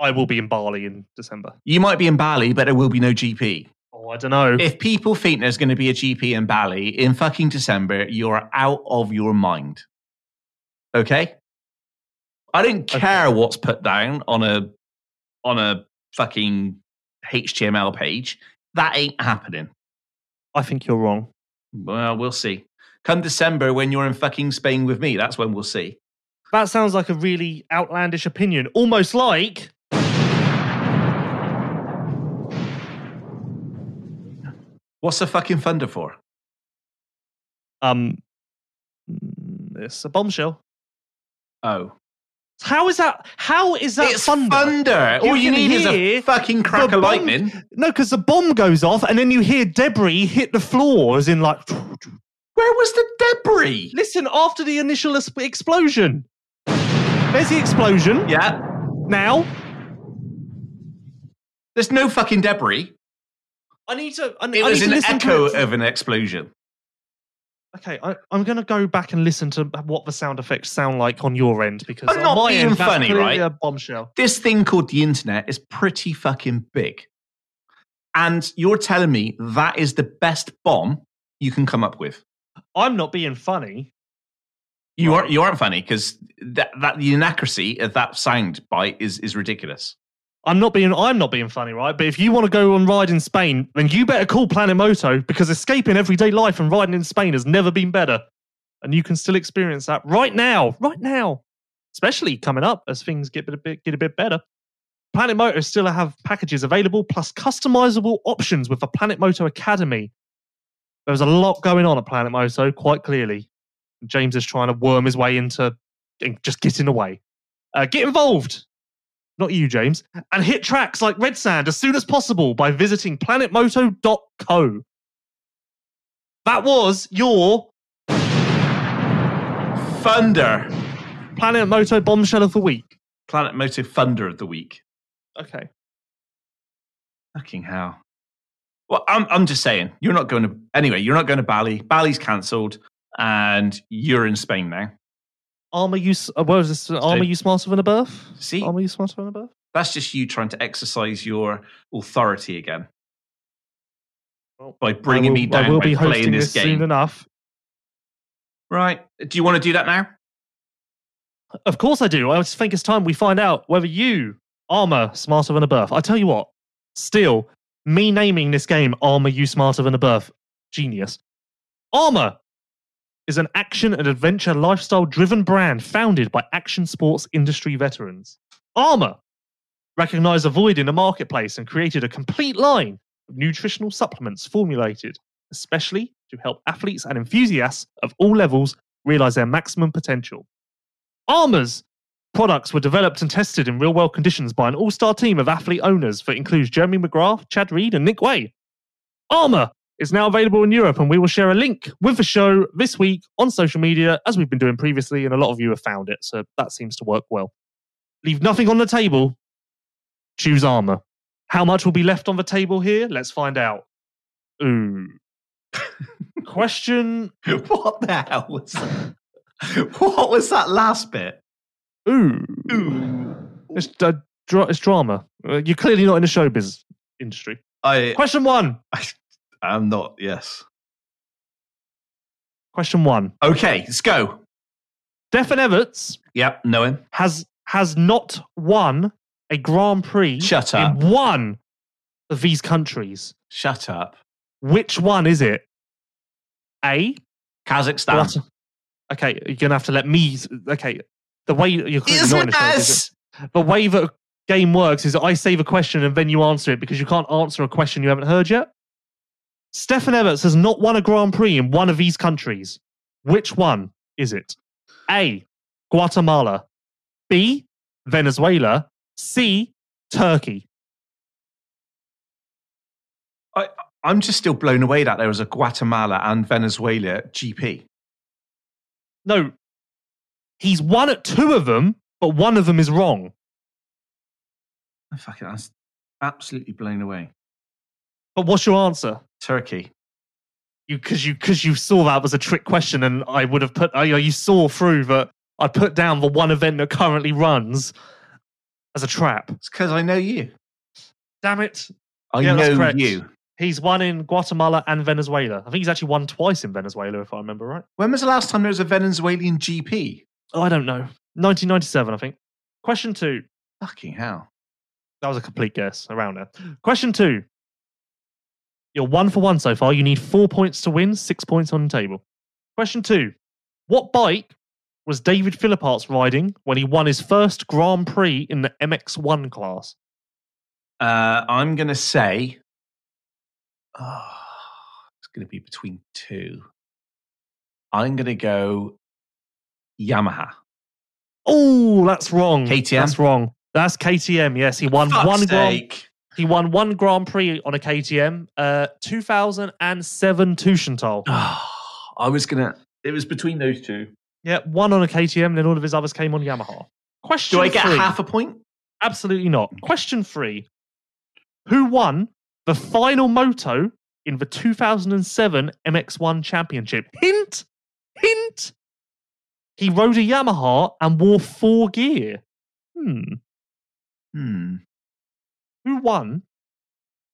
I will be in Bali in December. You might be in Bali, but there will be no GP. Oh, I don't know. If people think there's going to be a GP in Bali in fucking December, you're out of your mind. Okay? I don't care what's put down on a fucking HTML page. That ain't happening. I think you're wrong. Well, we'll see. Come December, when you're in fucking Spain with me, that's when we'll see. That sounds like a really outlandish opinion. Almost like... What's the fucking thunder for? It's a bombshell. Oh. How is that it's thunder? All you need is a fucking crack of lightning. No, because the bomb goes off and then you hear debris hit the floor, as in like... Where was the debris? Listen, after the initial explosion. There's the explosion. Yeah. Now. There's no fucking debris. It was an echo of an explosion. Okay, I'm going to go back and listen to what the sound effects sound like on your end, because I'm not being funny, right? A bombshell. This thing called the internet is pretty fucking big. And you're telling me that is the best bomb you can come up with? I'm not being funny. You aren't funny, because the inaccuracy of that sound bite is ridiculous. I'm not being funny, right? But if you want to go and ride in Spain, then you better call Planet Moto, because escaping everyday life and riding in Spain has never been better. And you can still experience that right now. Especially coming up as things get a bit better. Planet Moto still have packages available, plus customizable options with the Planet Moto Academy. There's a lot going on at Planet Moto, quite clearly. James is trying to worm his way into just getting away. Get involved. Not you, James, and hit tracks like Red Sand as soon as possible by visiting planetmoto.co. That was your Thunder. Planet Moto Bombshell of the Week. Planet Moto Thunder of the Week. Okay. Fucking hell. Well, I'm just saying, you're not going to Bali. Bali's cancelled, and you're in Spain now. Armour, you smarter than a birth? See? Armour, you smarter than a birth? That's just you trying to exercise your authority again. Well, by bringing me down by playing this game. Soon enough. Right. Do you want to do that now? Of course I do. I just think it's time we find out whether you, Armour, smarter than a birth. I tell you what, still, me naming this game Armour, you smarter than a birth. Genius. Armour is an action and adventure lifestyle-driven brand founded by action sports industry veterans. Armour recognized a void in the marketplace and created a complete line of nutritional supplements formulated especially to help athletes and enthusiasts of all levels realize their maximum potential. Armour's products were developed and tested in real-world conditions by an all-star team of athlete owners that includes Jeremy McGrath, Chad Reed, and Nick Way. Armour is now available in Europe, and we will share a link with the show this week on social media, as we've been doing previously, and a lot of you have found it, so that seems to work well. Leave nothing on the table. Choose Armour. How much will be left on the table here? Let's find out. Ooh. Question. What the hell was that? What was that last bit? Ooh. Ooh. It's drama. You're clearly not in the showbiz industry. Question one. I'm not, yes. Question one. Okay, let's go. Stefan Everts. Yep, know him. Has not won a Grand Prix in one of these countries. Shut up. Which one is it? A. Kazakhstan. Okay, you're going to have to let me... Okay, the way... You're not us. The way that game works is I say the question and then you answer it, because you can't answer a question you haven't heard yet. Stefan Everts has not won a Grand Prix in one of these countries. Which one is it? A. Guatemala. B. Venezuela. C. Turkey. I'm just still blown away that there was a Guatemala and Venezuela GP. No. He's won at two of them, but one of them is wrong. Fuck it, I'm absolutely blown away. But what's your answer? Turkey. Because you saw that was a trick question, and I would have put, you saw through that I put down the one event that currently runs as a trap. It's because I know you. Damn it. I know you. He's won in Guatemala and Venezuela. I think he's actually won twice in Venezuela, if I remember right. When was the last time there was a Venezuelan GP? Oh, I don't know. 1997, I think. Question two. Fucking hell. That was a complete guess around there. Question two. You're 1 for 1 so far. You need 4 points to win, 6 points on the table. Question two. What bike was David Philipparts riding when he won his first Grand Prix in the MX1 class? I'm going to say... going to be between two. I'm going to go Yamaha. Oh, that's wrong. KTM. That's wrong. That's KTM. Yes, he won one Grand Prix on a KTM. 2007 Tuchental. Oh, It was between those two. Yeah, one on a KTM, and then all of his others came on Yamaha. Question. Do I get half a point? Absolutely not. Question 3: who won the final moto in the 2007 MX1 Championship? Hint, hint. He rode a Yamaha and wore 4 gear. Who won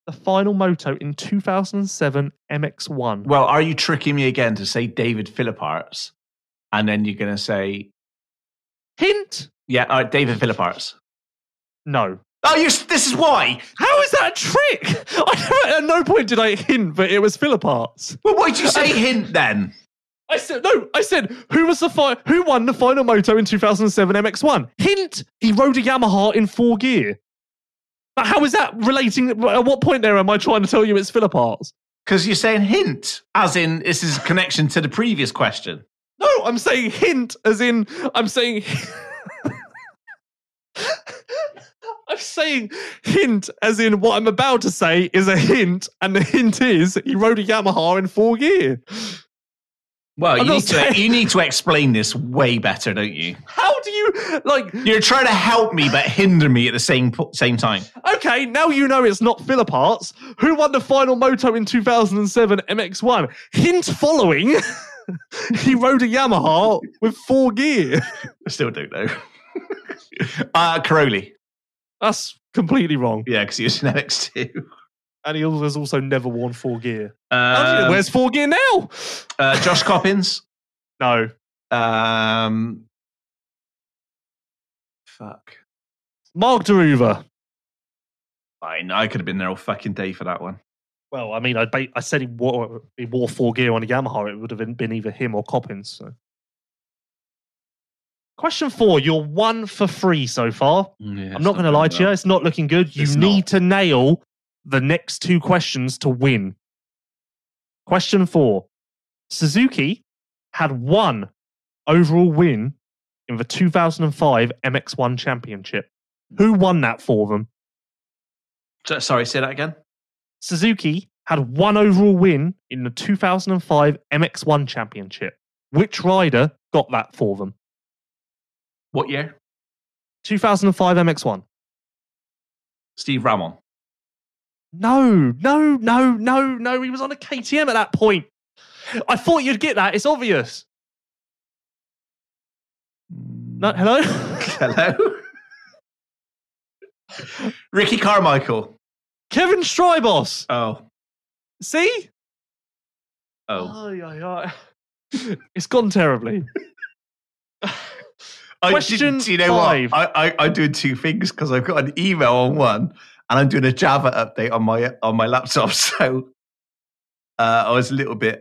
the final moto in 2007 MX1? Well, are you tricking me again to say David Philipparts? And then you're going to say... Hint? Yeah, David Philipparts. No. Oh, this is why. How is that a trick? At no point did I hint, but it was Philipparts. Well, why did you say hint then? I said, who won the final moto in 2007 MX1? Hint, he rode a Yamaha in 4 gear. But how is that relating? At what point there am I trying to tell you it's Philipparts? Because you're saying hint, as in this is a connection to the previous question. No, I'm saying hint, as in I'm saying... I'm saying hint, as in what I'm about to say is a hint, and the hint is he rode a Yamaha in 4 gear. Well, you need to explain this way better, don't you? How do you, like... You're trying to help me, but hinder me at the same time. Okay, now you know it's not Philipparts. Who won the final moto in 2007 MX1? Hint following, he rode a Yamaha with 4 gear. I still don't know. Crowley. That's completely wrong. Yeah, because he was in MX2. And he has also never worn 4 gear. Where's 4 gear now? Josh Coppins? No. Fuck. Mark Deruva. Fine, I could have been there all fucking day for that one. Well, I mean, I said he wore 4 gear on a Yamaha. It would have been either him or Coppins. So. Question 4, you're 1 for 3 so far. Yeah, I'm not going to lie to you. It's not looking good. You need to nail the next 2 questions to win. Question 4. Suzuki had 1 overall win in the 2005 MX1 Championship. Who won that for them? Sorry, say that again. Suzuki had 1 overall win in the 2005 MX1 Championship. Which rider got that for them? What year? 2005 MX1. Steve Ramon. No. He was on a KTM at that point. I thought you'd get that. It's obvious. No, hello? Hello? Ricky Carmichael. Kevin Strybos. Oh. See? Oh. It's gone terribly. Question 5. What? I'm doing 2 things because I've got an email on one. And I'm doing a Java update on my laptop, so I was a little bit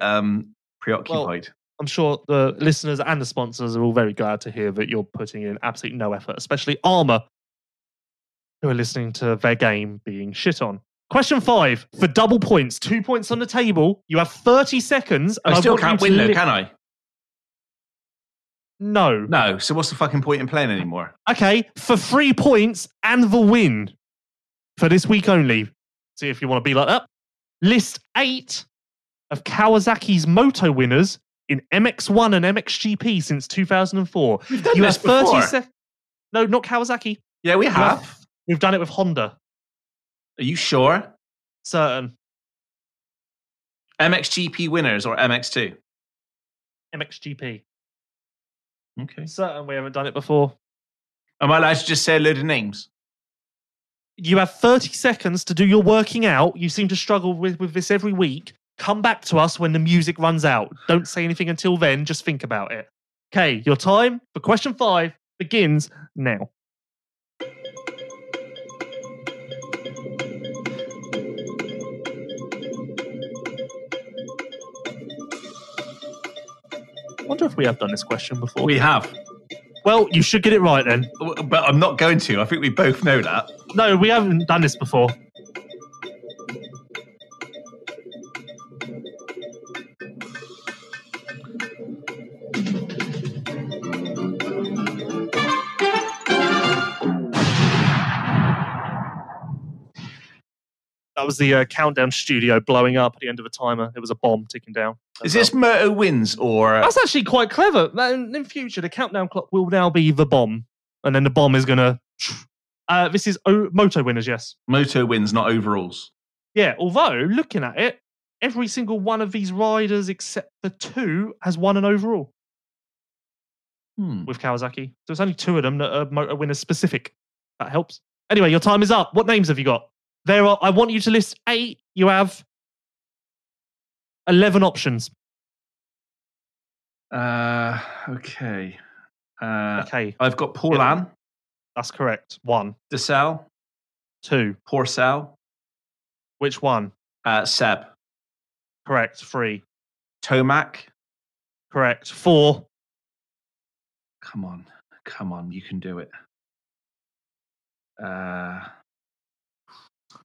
preoccupied. Well, I'm sure the listeners and the sponsors are all very glad to hear that you're putting in absolutely no effort, especially Armour, who are listening to their game being shit on. Question 5 for double points, 2 points on the table. You have 30 seconds. And I still can't win, though, can I? No. So what's the fucking point in playing anymore? Okay, for 3 points and the win. For this week only, see if you want to be like that. List 8 of Kawasaki's moto winners in MX1 and MXGP since 2004. We've done this before. No, not Kawasaki. Yeah, we have. We've done it with Honda. Are you sure? Certain. MXGP winners or MX2? MXGP. Okay. Certain we haven't done it before. Am I allowed to just say a load of names? You have 30 seconds to do your working out. You seem to struggle with this every week. Come back to us when the music runs out. Don't say anything until then. Just think about it. Okay, your time for question 5 begins now. I wonder if we have done this question before. We have. Well, you should get it right then. But I'm not going to. I think we both know that. No, we haven't done this before. That was the countdown studio blowing up at the end of a timer. It was a bomb ticking down. Is this Murto Wins or... That's actually quite clever. In future, the countdown clock will now be the bomb. And then the bomb is going to... this is Moto Winners, yes. Moto Wins, not overalls. Yeah, although, looking at it, every single one of these riders except for two has won an overall. With Kawasaki. So it's only two of them that are Moto Winners specific. That helps. Anyway, your time is up. What names have you got? There are. I want you to list 8. You have 11 options. Okay. Okay. I've got Paulhan. Yeah. That's correct. 1. DeSalle. 2. Porcel. Which one? Seb. Correct. 3. Tomac. Correct. 4. Come on. You can do it.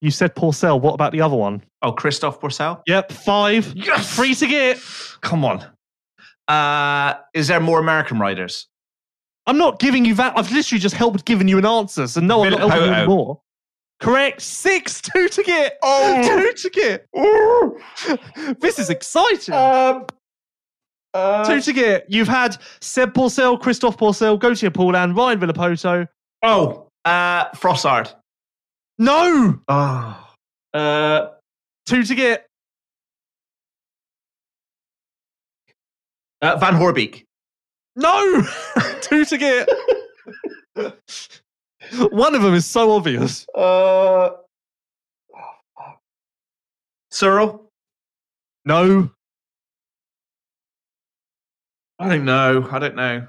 You said Porcel. What about the other one? Oh, Christophe Porcel? Yep, 5. Yes! 3 to get. Come on. Is there more American riders? I'm not giving you that. I've literally just helped giving you an answer, so no one helped you more. Correct. 6, 2 to get. Oh, 2 to get. Oh. This is exciting. 2 to get. You've had Seb Porcel, Christophe Porcel, Gauthier Paulhan, Ryan Villapoto. Oh, Frossard. No! Oh. 2 to get. Van Hoorbeek. No! 2 to get. One of them is so obvious. Cyril? No. I don't know. Are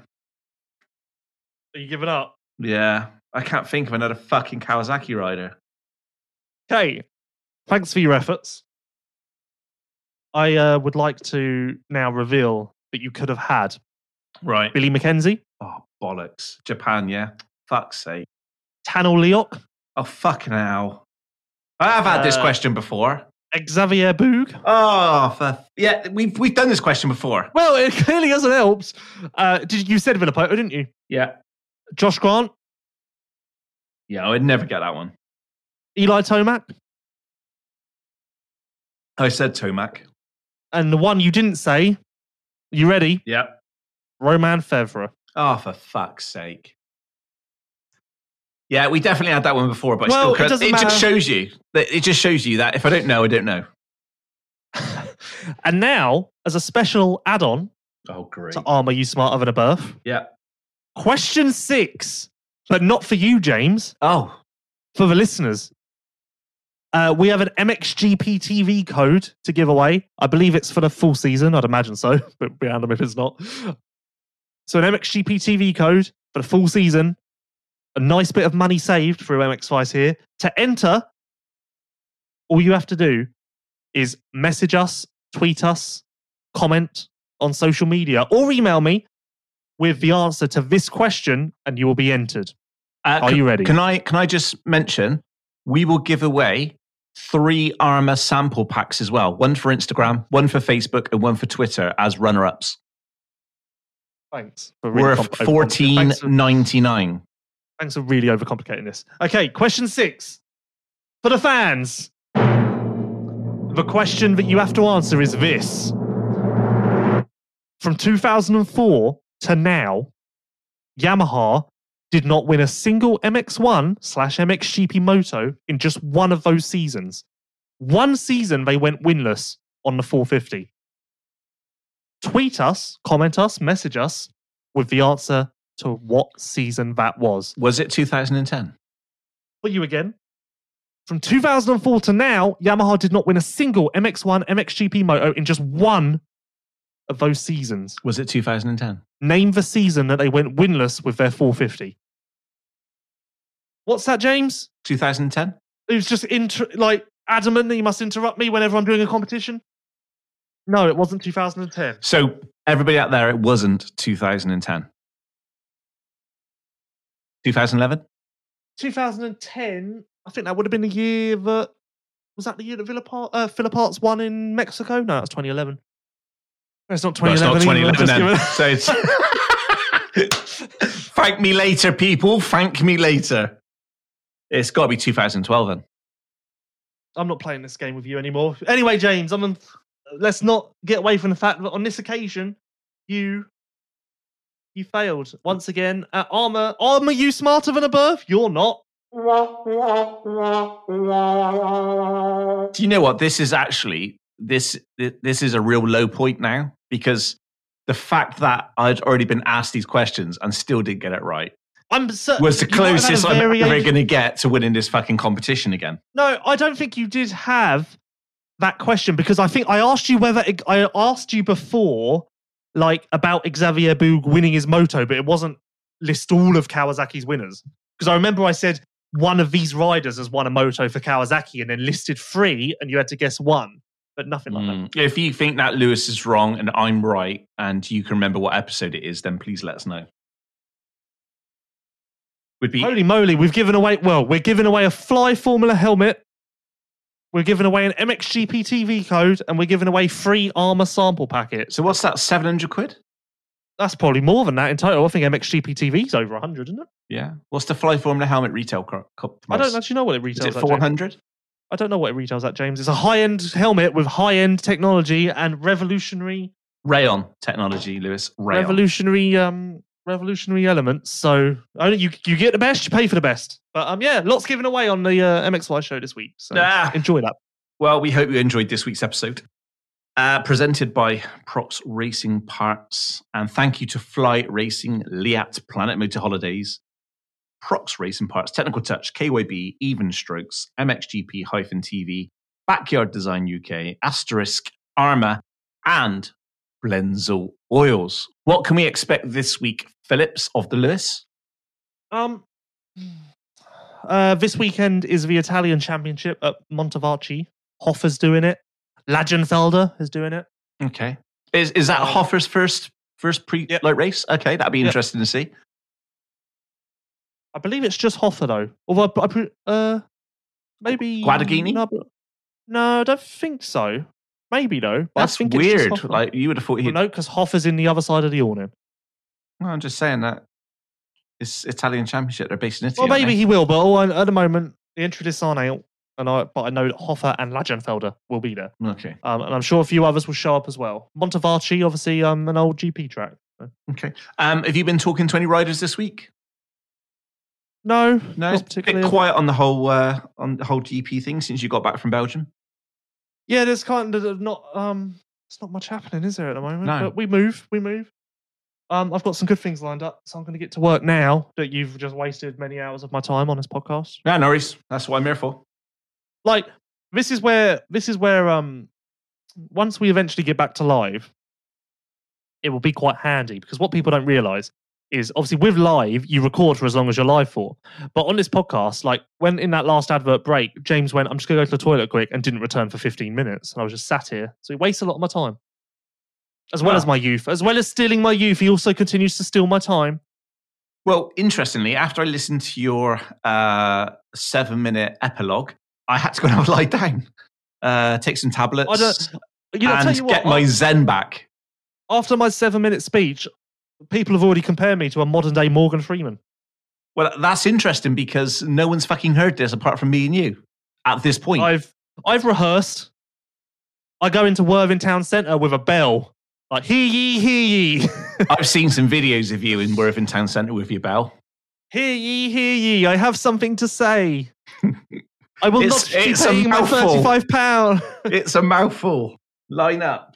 you giving up? Yeah. I can't think of another fucking Kawasaki rider. Okay, thanks for your efforts. I would like to now reveal that you could have had Billy McKenzie. Oh, bollocks. Japan, yeah. Fuck's sake. Tanel Leok. Oh, fucking hell. I have had this question before. Xavier Boog. Oh, yeah, we've done this question before. Well, it clearly hasn't helped. You said Villapoto, didn't you? Yeah. Josh Grant. Yeah, I would never get that one. Eli Tomac? I said Tomac. And the one you didn't say, you ready? Yeah. Roman Fevre. Oh, for fuck's sake. Yeah, we definitely had that one before, but well, still it just shows you. It just shows you that if I don't know, I don't know. And now, as a special add-on to Armour You Smarter Than a Birth. Yeah. Question 6, but not for you, James. Oh. For the listeners, we have an MXGPTV code to give away. I believe it's for the full season. I'd imagine so, but be random if it's not. So an MXGPTV code for the full season. A nice bit of money saved through MX Vice here. To enter, all you have to do is message us, tweet us, comment on social media, or email me with the answer to this question, and you will be entered. Are you ready? Can I just mention, we will give away 3 Armour sample packs as well. One for Instagram, one for Facebook, and one for Twitter as runner-ups. Thanks. We're $14.99. Thanks for really overcomplicating this. Okay, question 6. For the fans. The question that you have to answer is this. From 2004 to now, Yamaha did not win a single MX1/MXGP Moto in just one of those seasons. One season they went winless on the 450. Tweet us, comment us, message us with the answer to what season that was. Was it 2010? For you again. From 2004 to now, Yamaha did not win a single MX1/MXGP Moto in just one of those seasons. Was it 2010? Name the season that they went winless with their 450. What's that, James? 2010? It was just adamant that you must interrupt me whenever I'm doing a competition. No, it wasn't 2010. So, everybody out there, it wasn't 2010. 2011? 2010. I think that would have been the year that... Was that the year that Philipparts won in Mexico? No, that's 2011. It's not 2011. No, it's not 2011 then. So it's... Thank me later, people. Thank me later. It's got to be 2012 then. I'm not playing this game with you anymore. Anyway, James, let's not get away from the fact that on this occasion, you failed once again at Armour. Armour, you smarter than a birth? You're not. Do you know what? This is actually, this is a real low point now, because the fact that I'd already been asked these questions and still didn't get it right was the closest I'm ever going to get to winning this fucking competition again. No, I don't think you did have that question, because I think I asked you I asked you before, like, about Xavier Boug winning his moto, but it wasn't list all of Kawasaki's winners. Because I remember I said one of these riders has won a moto for Kawasaki and then listed three and you had to guess one, but nothing like that. If you think that Lewis is wrong and I'm right and you can remember what episode it is, then please let us know. Holy moly, we're giving away a Fly Formula helmet. We're giving away an MXGPTV code and we're giving away free Armour sample packet. So what's that, 700 quid? That's probably more than that in total. I think MXGPTV is over 100, isn't it? Yeah. What's the Fly Formula helmet retail price? I don't actually know what it retails at. Is it 400? I don't know what it retails at, James. It's a high-end helmet with high-end technology and revolutionary... Rayon technology, Lewis. Rayon. Revolutionary elements. So you get the best, you pay for the best. But yeah, lots given away on the MXY show this week. So enjoy that. Well, we hope you enjoyed this week's episode. Presented by Prox Racing Parts. And thank you to Fly Racing, Leatt, Planet Motor Holidays, Prox Racing Parts, Technical Touch, KYB, Even Strokes, MXGP-TV, Backyard Design UK, Asterisk, Armour, and Blendzall Oils. What can we expect this week, Phillips, of the Lewis? This weekend is the Italian Championship at Montevarchi. Hoffa's doing it. Lagenfelder is doing it. Okay. Is that Hoffer's first pre-light race? Okay, that'd be interesting to see. I believe it's just Hoffer, though. Although, maybe... Guadagnini? No, I don't think so. Maybe, though. That's weird. Like, you would have thought he'd... No, because Hoffer's in the other side of the awning. No, I'm just saying that it's Italian Championship. They're based in Italy. Well, maybe he will, but at the moment, the introducers aren't out. But I know that Hoffer and Lagenfelder will be there. Okay. And I'm sure a few others will show up as well. Montevarchi, obviously, an old GP track. So. Okay. Have you been talking to any riders this week? No, it's a bit quiet on the whole GP thing since you got back from Belgium. Yeah, there's kind of not it's not much happening, is there, at the moment? No. But we move. I've got some good things lined up, so I'm going to get to work now that you've just wasted many hours of my time on this podcast. Yeah, no worries. That's what I'm here for. Like, this is where once we eventually get back to live, it will be quite handy, because what people don't realise is, obviously with live, you record for as long as you're live for. But on this podcast, like, when in that last advert break, James went, I'm just going to go to the toilet quick, and didn't return for 15 minutes. And I was just sat here. So he wastes a lot of my time. As well as my youth. As well as stealing my youth, he also continues to steal my time. Well, interestingly, after I listened to your 7-minute epilogue, I had to go and have a lie down, take some tablets, get my zen back. After my 7-minute speech, people have already compared me to a modern-day Morgan Freeman. Well, that's interesting, because no one's fucking heard this apart from me and you at this point. I've rehearsed. I go into Worthing Town Centre with a bell. Like, hear ye, hear ye. I've seen some videos of you in Worthing Town Centre with your bell. Hear ye, hear ye. I have something to say. I will not be paying my £35. It's a mouthful. Line up.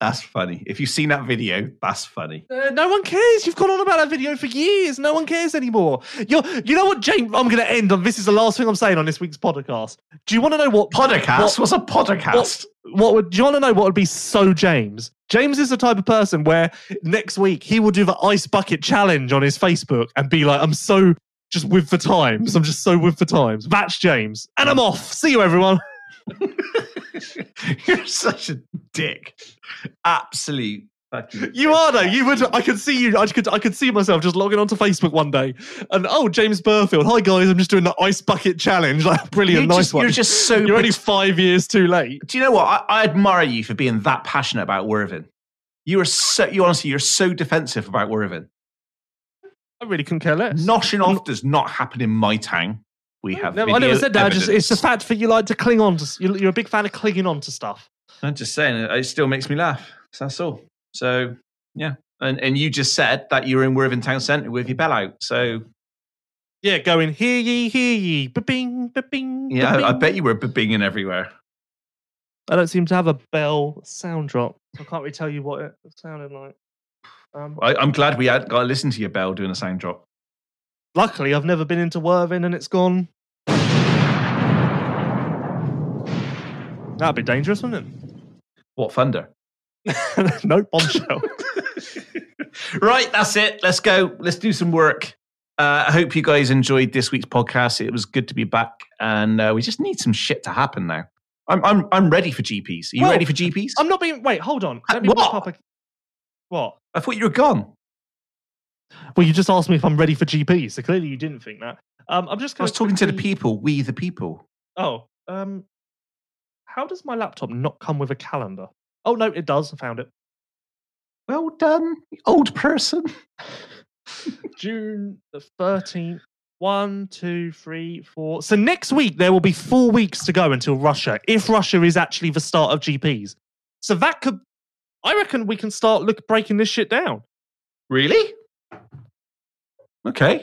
That's funny. If you've seen that video, that's funny. No one cares. You've gone on about that video for years. No one cares anymore. You know what, James? I'm going to end on this. Is the last thing I'm saying on this week's podcast. Do you want to know what podcast? What's a podcast? Do you want to know what would be so James? James is the type of person where next week he will do the ice bucket challenge on his Facebook and be like, "I'm so just with the times. I'm just so with the times." That's James, and I'm off. See you, everyone. You're such a dick. Absolute fucking You are though. You would I could see you I could see myself just logging onto Facebook one day and James Burfield. Hi guys, I'm just doing the ice bucket challenge. Like, brilliant, nice one. You're just so You're only 5 years too late. Do you know what? I admire you for being that passionate about Worthing. You honestly you're so defensive about Worthing. I really couldn't care less. Noshing off does not happen in my town. We have no, I never said that. It's the fact that you like to cling on to. You're a big fan of clinging on to stuff. I'm just saying, it still makes me laugh. So that's all. So yeah, and you just said that you were in Worthing Town Centre with your bell out. So yeah, going hear ye, ba-bing, ba-bing. Yeah, ba-bing. I bet you were ba-binging everywhere. I don't seem to have a bell sound drop. I can't really tell you what it sounded like. I'm glad we got to listen to your bell doing a sound drop. Luckily, I've never been into Worthing and it's gone. That'd be dangerous, wouldn't it? What, thunder? No, bombshell. Right, that's it. Let's go. Let's do some work. I hope you guys enjoyed this week's podcast. It was good to be back. And we just need some shit to happen now. I'm ready for GPs. Are you ready for GPs? I'm not being... Wait, hold on. Let me pop up. What? I thought you were gone. Well, you just asked me if I'm ready for GPs, so clearly you didn't think that. I'm just. I was talking to the people. We the people. Oh. How does my laptop not come with a calendar? Oh, no, it does. I found it. Well done, old person. June the 13th. 1, 2, 3, 4. So next week, there will be 4 weeks to go until Russia, if Russia is actually the start of GPs. So that could... I reckon we can start breaking this shit down. Really? Okay.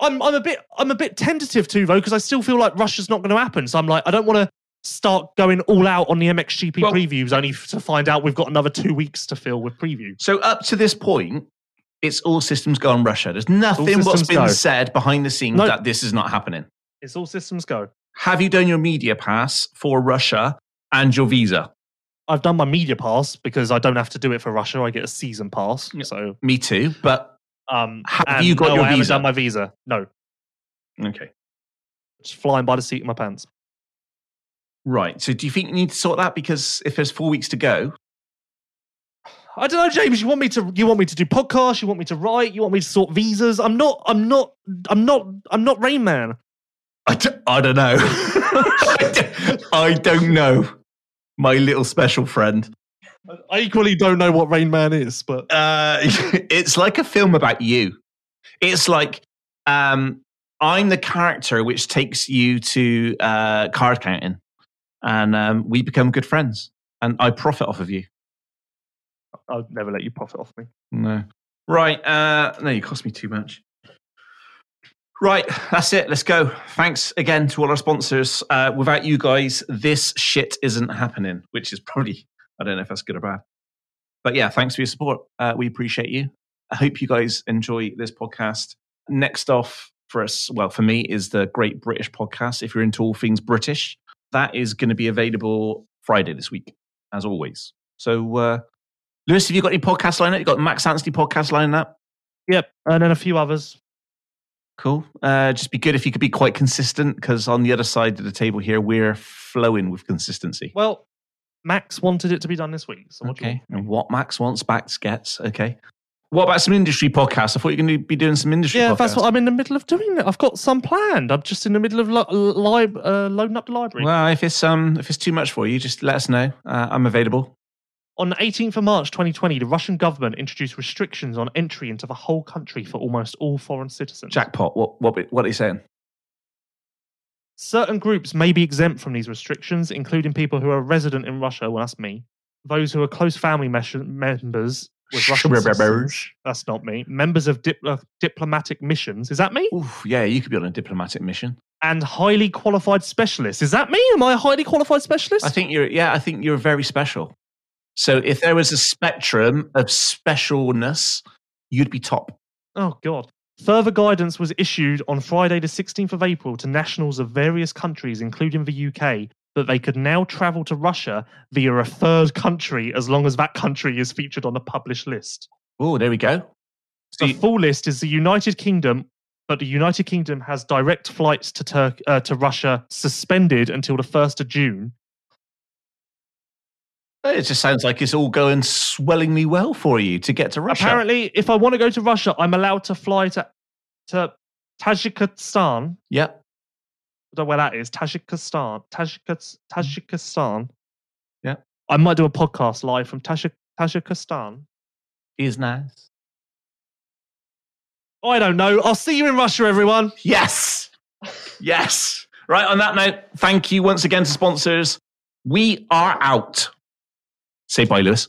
I'm a bit tentative too, though, because I still feel like Russia's not going to happen. So I'm like, I don't want to start going all out on the MXGP previews only to find out we've got another 2 weeks to fill with previews. So up to this point, it's all systems go on Russia. There's nothing what's been said behind the scenes that this is not happening. It's all systems go. Have you done your media pass for Russia and your visa? I've done my media pass because I don't have to do it for Russia. I get a season pass. So me too, but... have you got your visa? I haven't done my visa. No. Okay. Just flying by the seat of my pants. Right. So do you think you need to sort that? Because if there's 4 weeks to go, I don't know, James. You want me to do podcasts? You want me to write? You want me to sort visas? I'm not Rain Man. I don't know. I don't know. My little special friend. I equally don't know what Rain Man is, but it's like a film about you. It's like I'm the character which takes you to card counting, and we become good friends, and I profit off of you. I'll never let you profit off me. No, right? No, you cost me too much. Right, that's it. Let's go. Thanks again to all our sponsors. Without you guys, this shit isn't happening, which is probably. I don't know if that's good or bad. But yeah, thanks for your support. We appreciate you. I hope you guys enjoy this podcast. Next off for us, well, for me, is the Great British Podcast. If you're into all things British, that is going to be available Friday this week, as always. So, Lewis, have you got any podcast lineup? You got Max Anstey podcast lineup? Yep, and then a few others. Cool. Just be good if you could be quite consistent, because on the other side of the table here, we're flowing with consistency. Well, Max wanted it to be done this week. So okay. And what Max wants, Max gets. Okay. What about some industry podcasts? I thought you were going to be doing some industry podcasts. Yeah, that's what I'm in the middle of doing. I've got some planned. I'm just in the middle of loading up the library. Well, if it's too much for you, just let us know. I'm available. On the 18th of March 2020, the Russian government introduced restrictions on entry into the whole country for almost all foreign citizens. Jackpot. What are you saying? Certain groups may be exempt from these restrictions, including people who are resident in Russia, well, that's me, those who are close family members with Russian citizens, that's not me, members of diplomatic missions, is that me? Oof, yeah, you could be on a diplomatic mission. And highly qualified specialists, is that me? Am I a highly qualified specialist? I think you're very special. So if there was a spectrum of specialness, you'd be top. Oh, God. Further guidance was issued on Friday the 16th of April to nationals of various countries, including the UK, that they could now travel to Russia via a third country as long as that country is featured on a published list. Oh, there we go. The full list is the United Kingdom, but the United Kingdom has direct flights to Russia suspended until the 1st of June. It just sounds like it's all going swellingly well for you to get to Russia. Apparently, if I want to go to Russia, I'm allowed to fly to Tajikistan. Yep. I don't know where that is. Tajikistan. Yeah. I might do a podcast live from Tajikistan. Is nice. I don't know. I'll see you in Russia, everyone. Yes. Yes. Right, on that note, thank you once again to sponsors. We are out. Say bye, Lewis.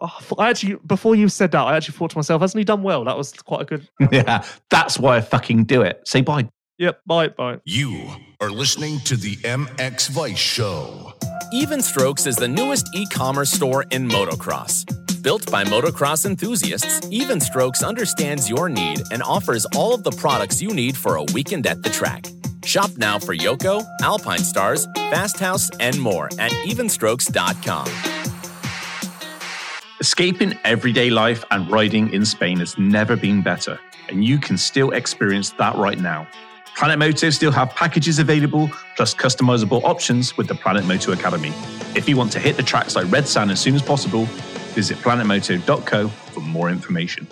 Oh, I actually, before you said that, I actually thought to myself, hasn't he done well? That was quite a good... Yeah, that's why I fucking do it. Say bye. Yep, bye, bye. You are listening to the MX Vice Show. Even Strokes is the newest e-commerce store in motocross. Built by motocross enthusiasts, Even Strokes understands your need and offers all of the products you need for a weekend at the track. Shop now for Yoko, Alpine Stars, Fast House, and more at evenstrokes.com. Escaping everyday life and riding in Spain has never been better, and you can still experience that right now. Planet Moto still have packages available, plus customizable options with the Planet Moto Academy. If you want to hit the tracks like Red Sand as soon as possible, visit planetmoto.co for more information.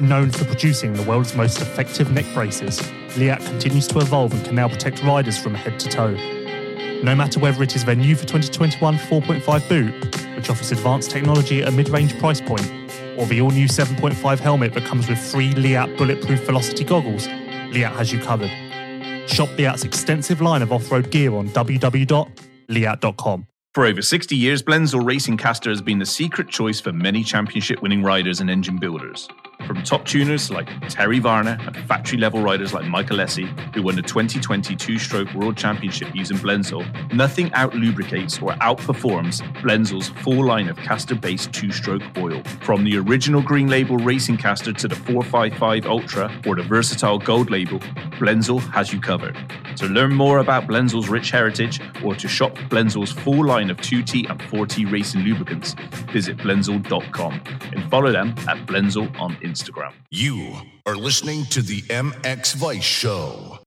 Known for producing the world's most effective neck braces, Leatt continues to evolve and can now protect riders from head to toe. No matter whether it is their new for 2021 4.5 boot, which offers advanced technology at a mid-range price point, or the all-new 7.5 helmet that comes with free Leatt bulletproof velocity goggles, Leatt has you covered. Shop Leatt's extensive line of off-road gear on www.leatt.com. For over 60 years, Blendzall Racing Caster has been the secret choice for many championship-winning riders and engine builders. From top tuners like Terry Varner and factory-level riders like Michael Essie, who won the 2020 two-stroke World Championship using Blendzall, nothing out-lubricates or outperforms Blendzall's full line of castor-based two-stroke oil. From the original green label racing caster to the 455 Ultra or the versatile gold label, Blendzall has you covered. To learn more about Blendzall's rich heritage or to shop Blendzall's full line of 2T and 4T racing lubricants, visit Blendzall.com and follow them at Blendzall on Instagram. You are listening to the MX Vice Show.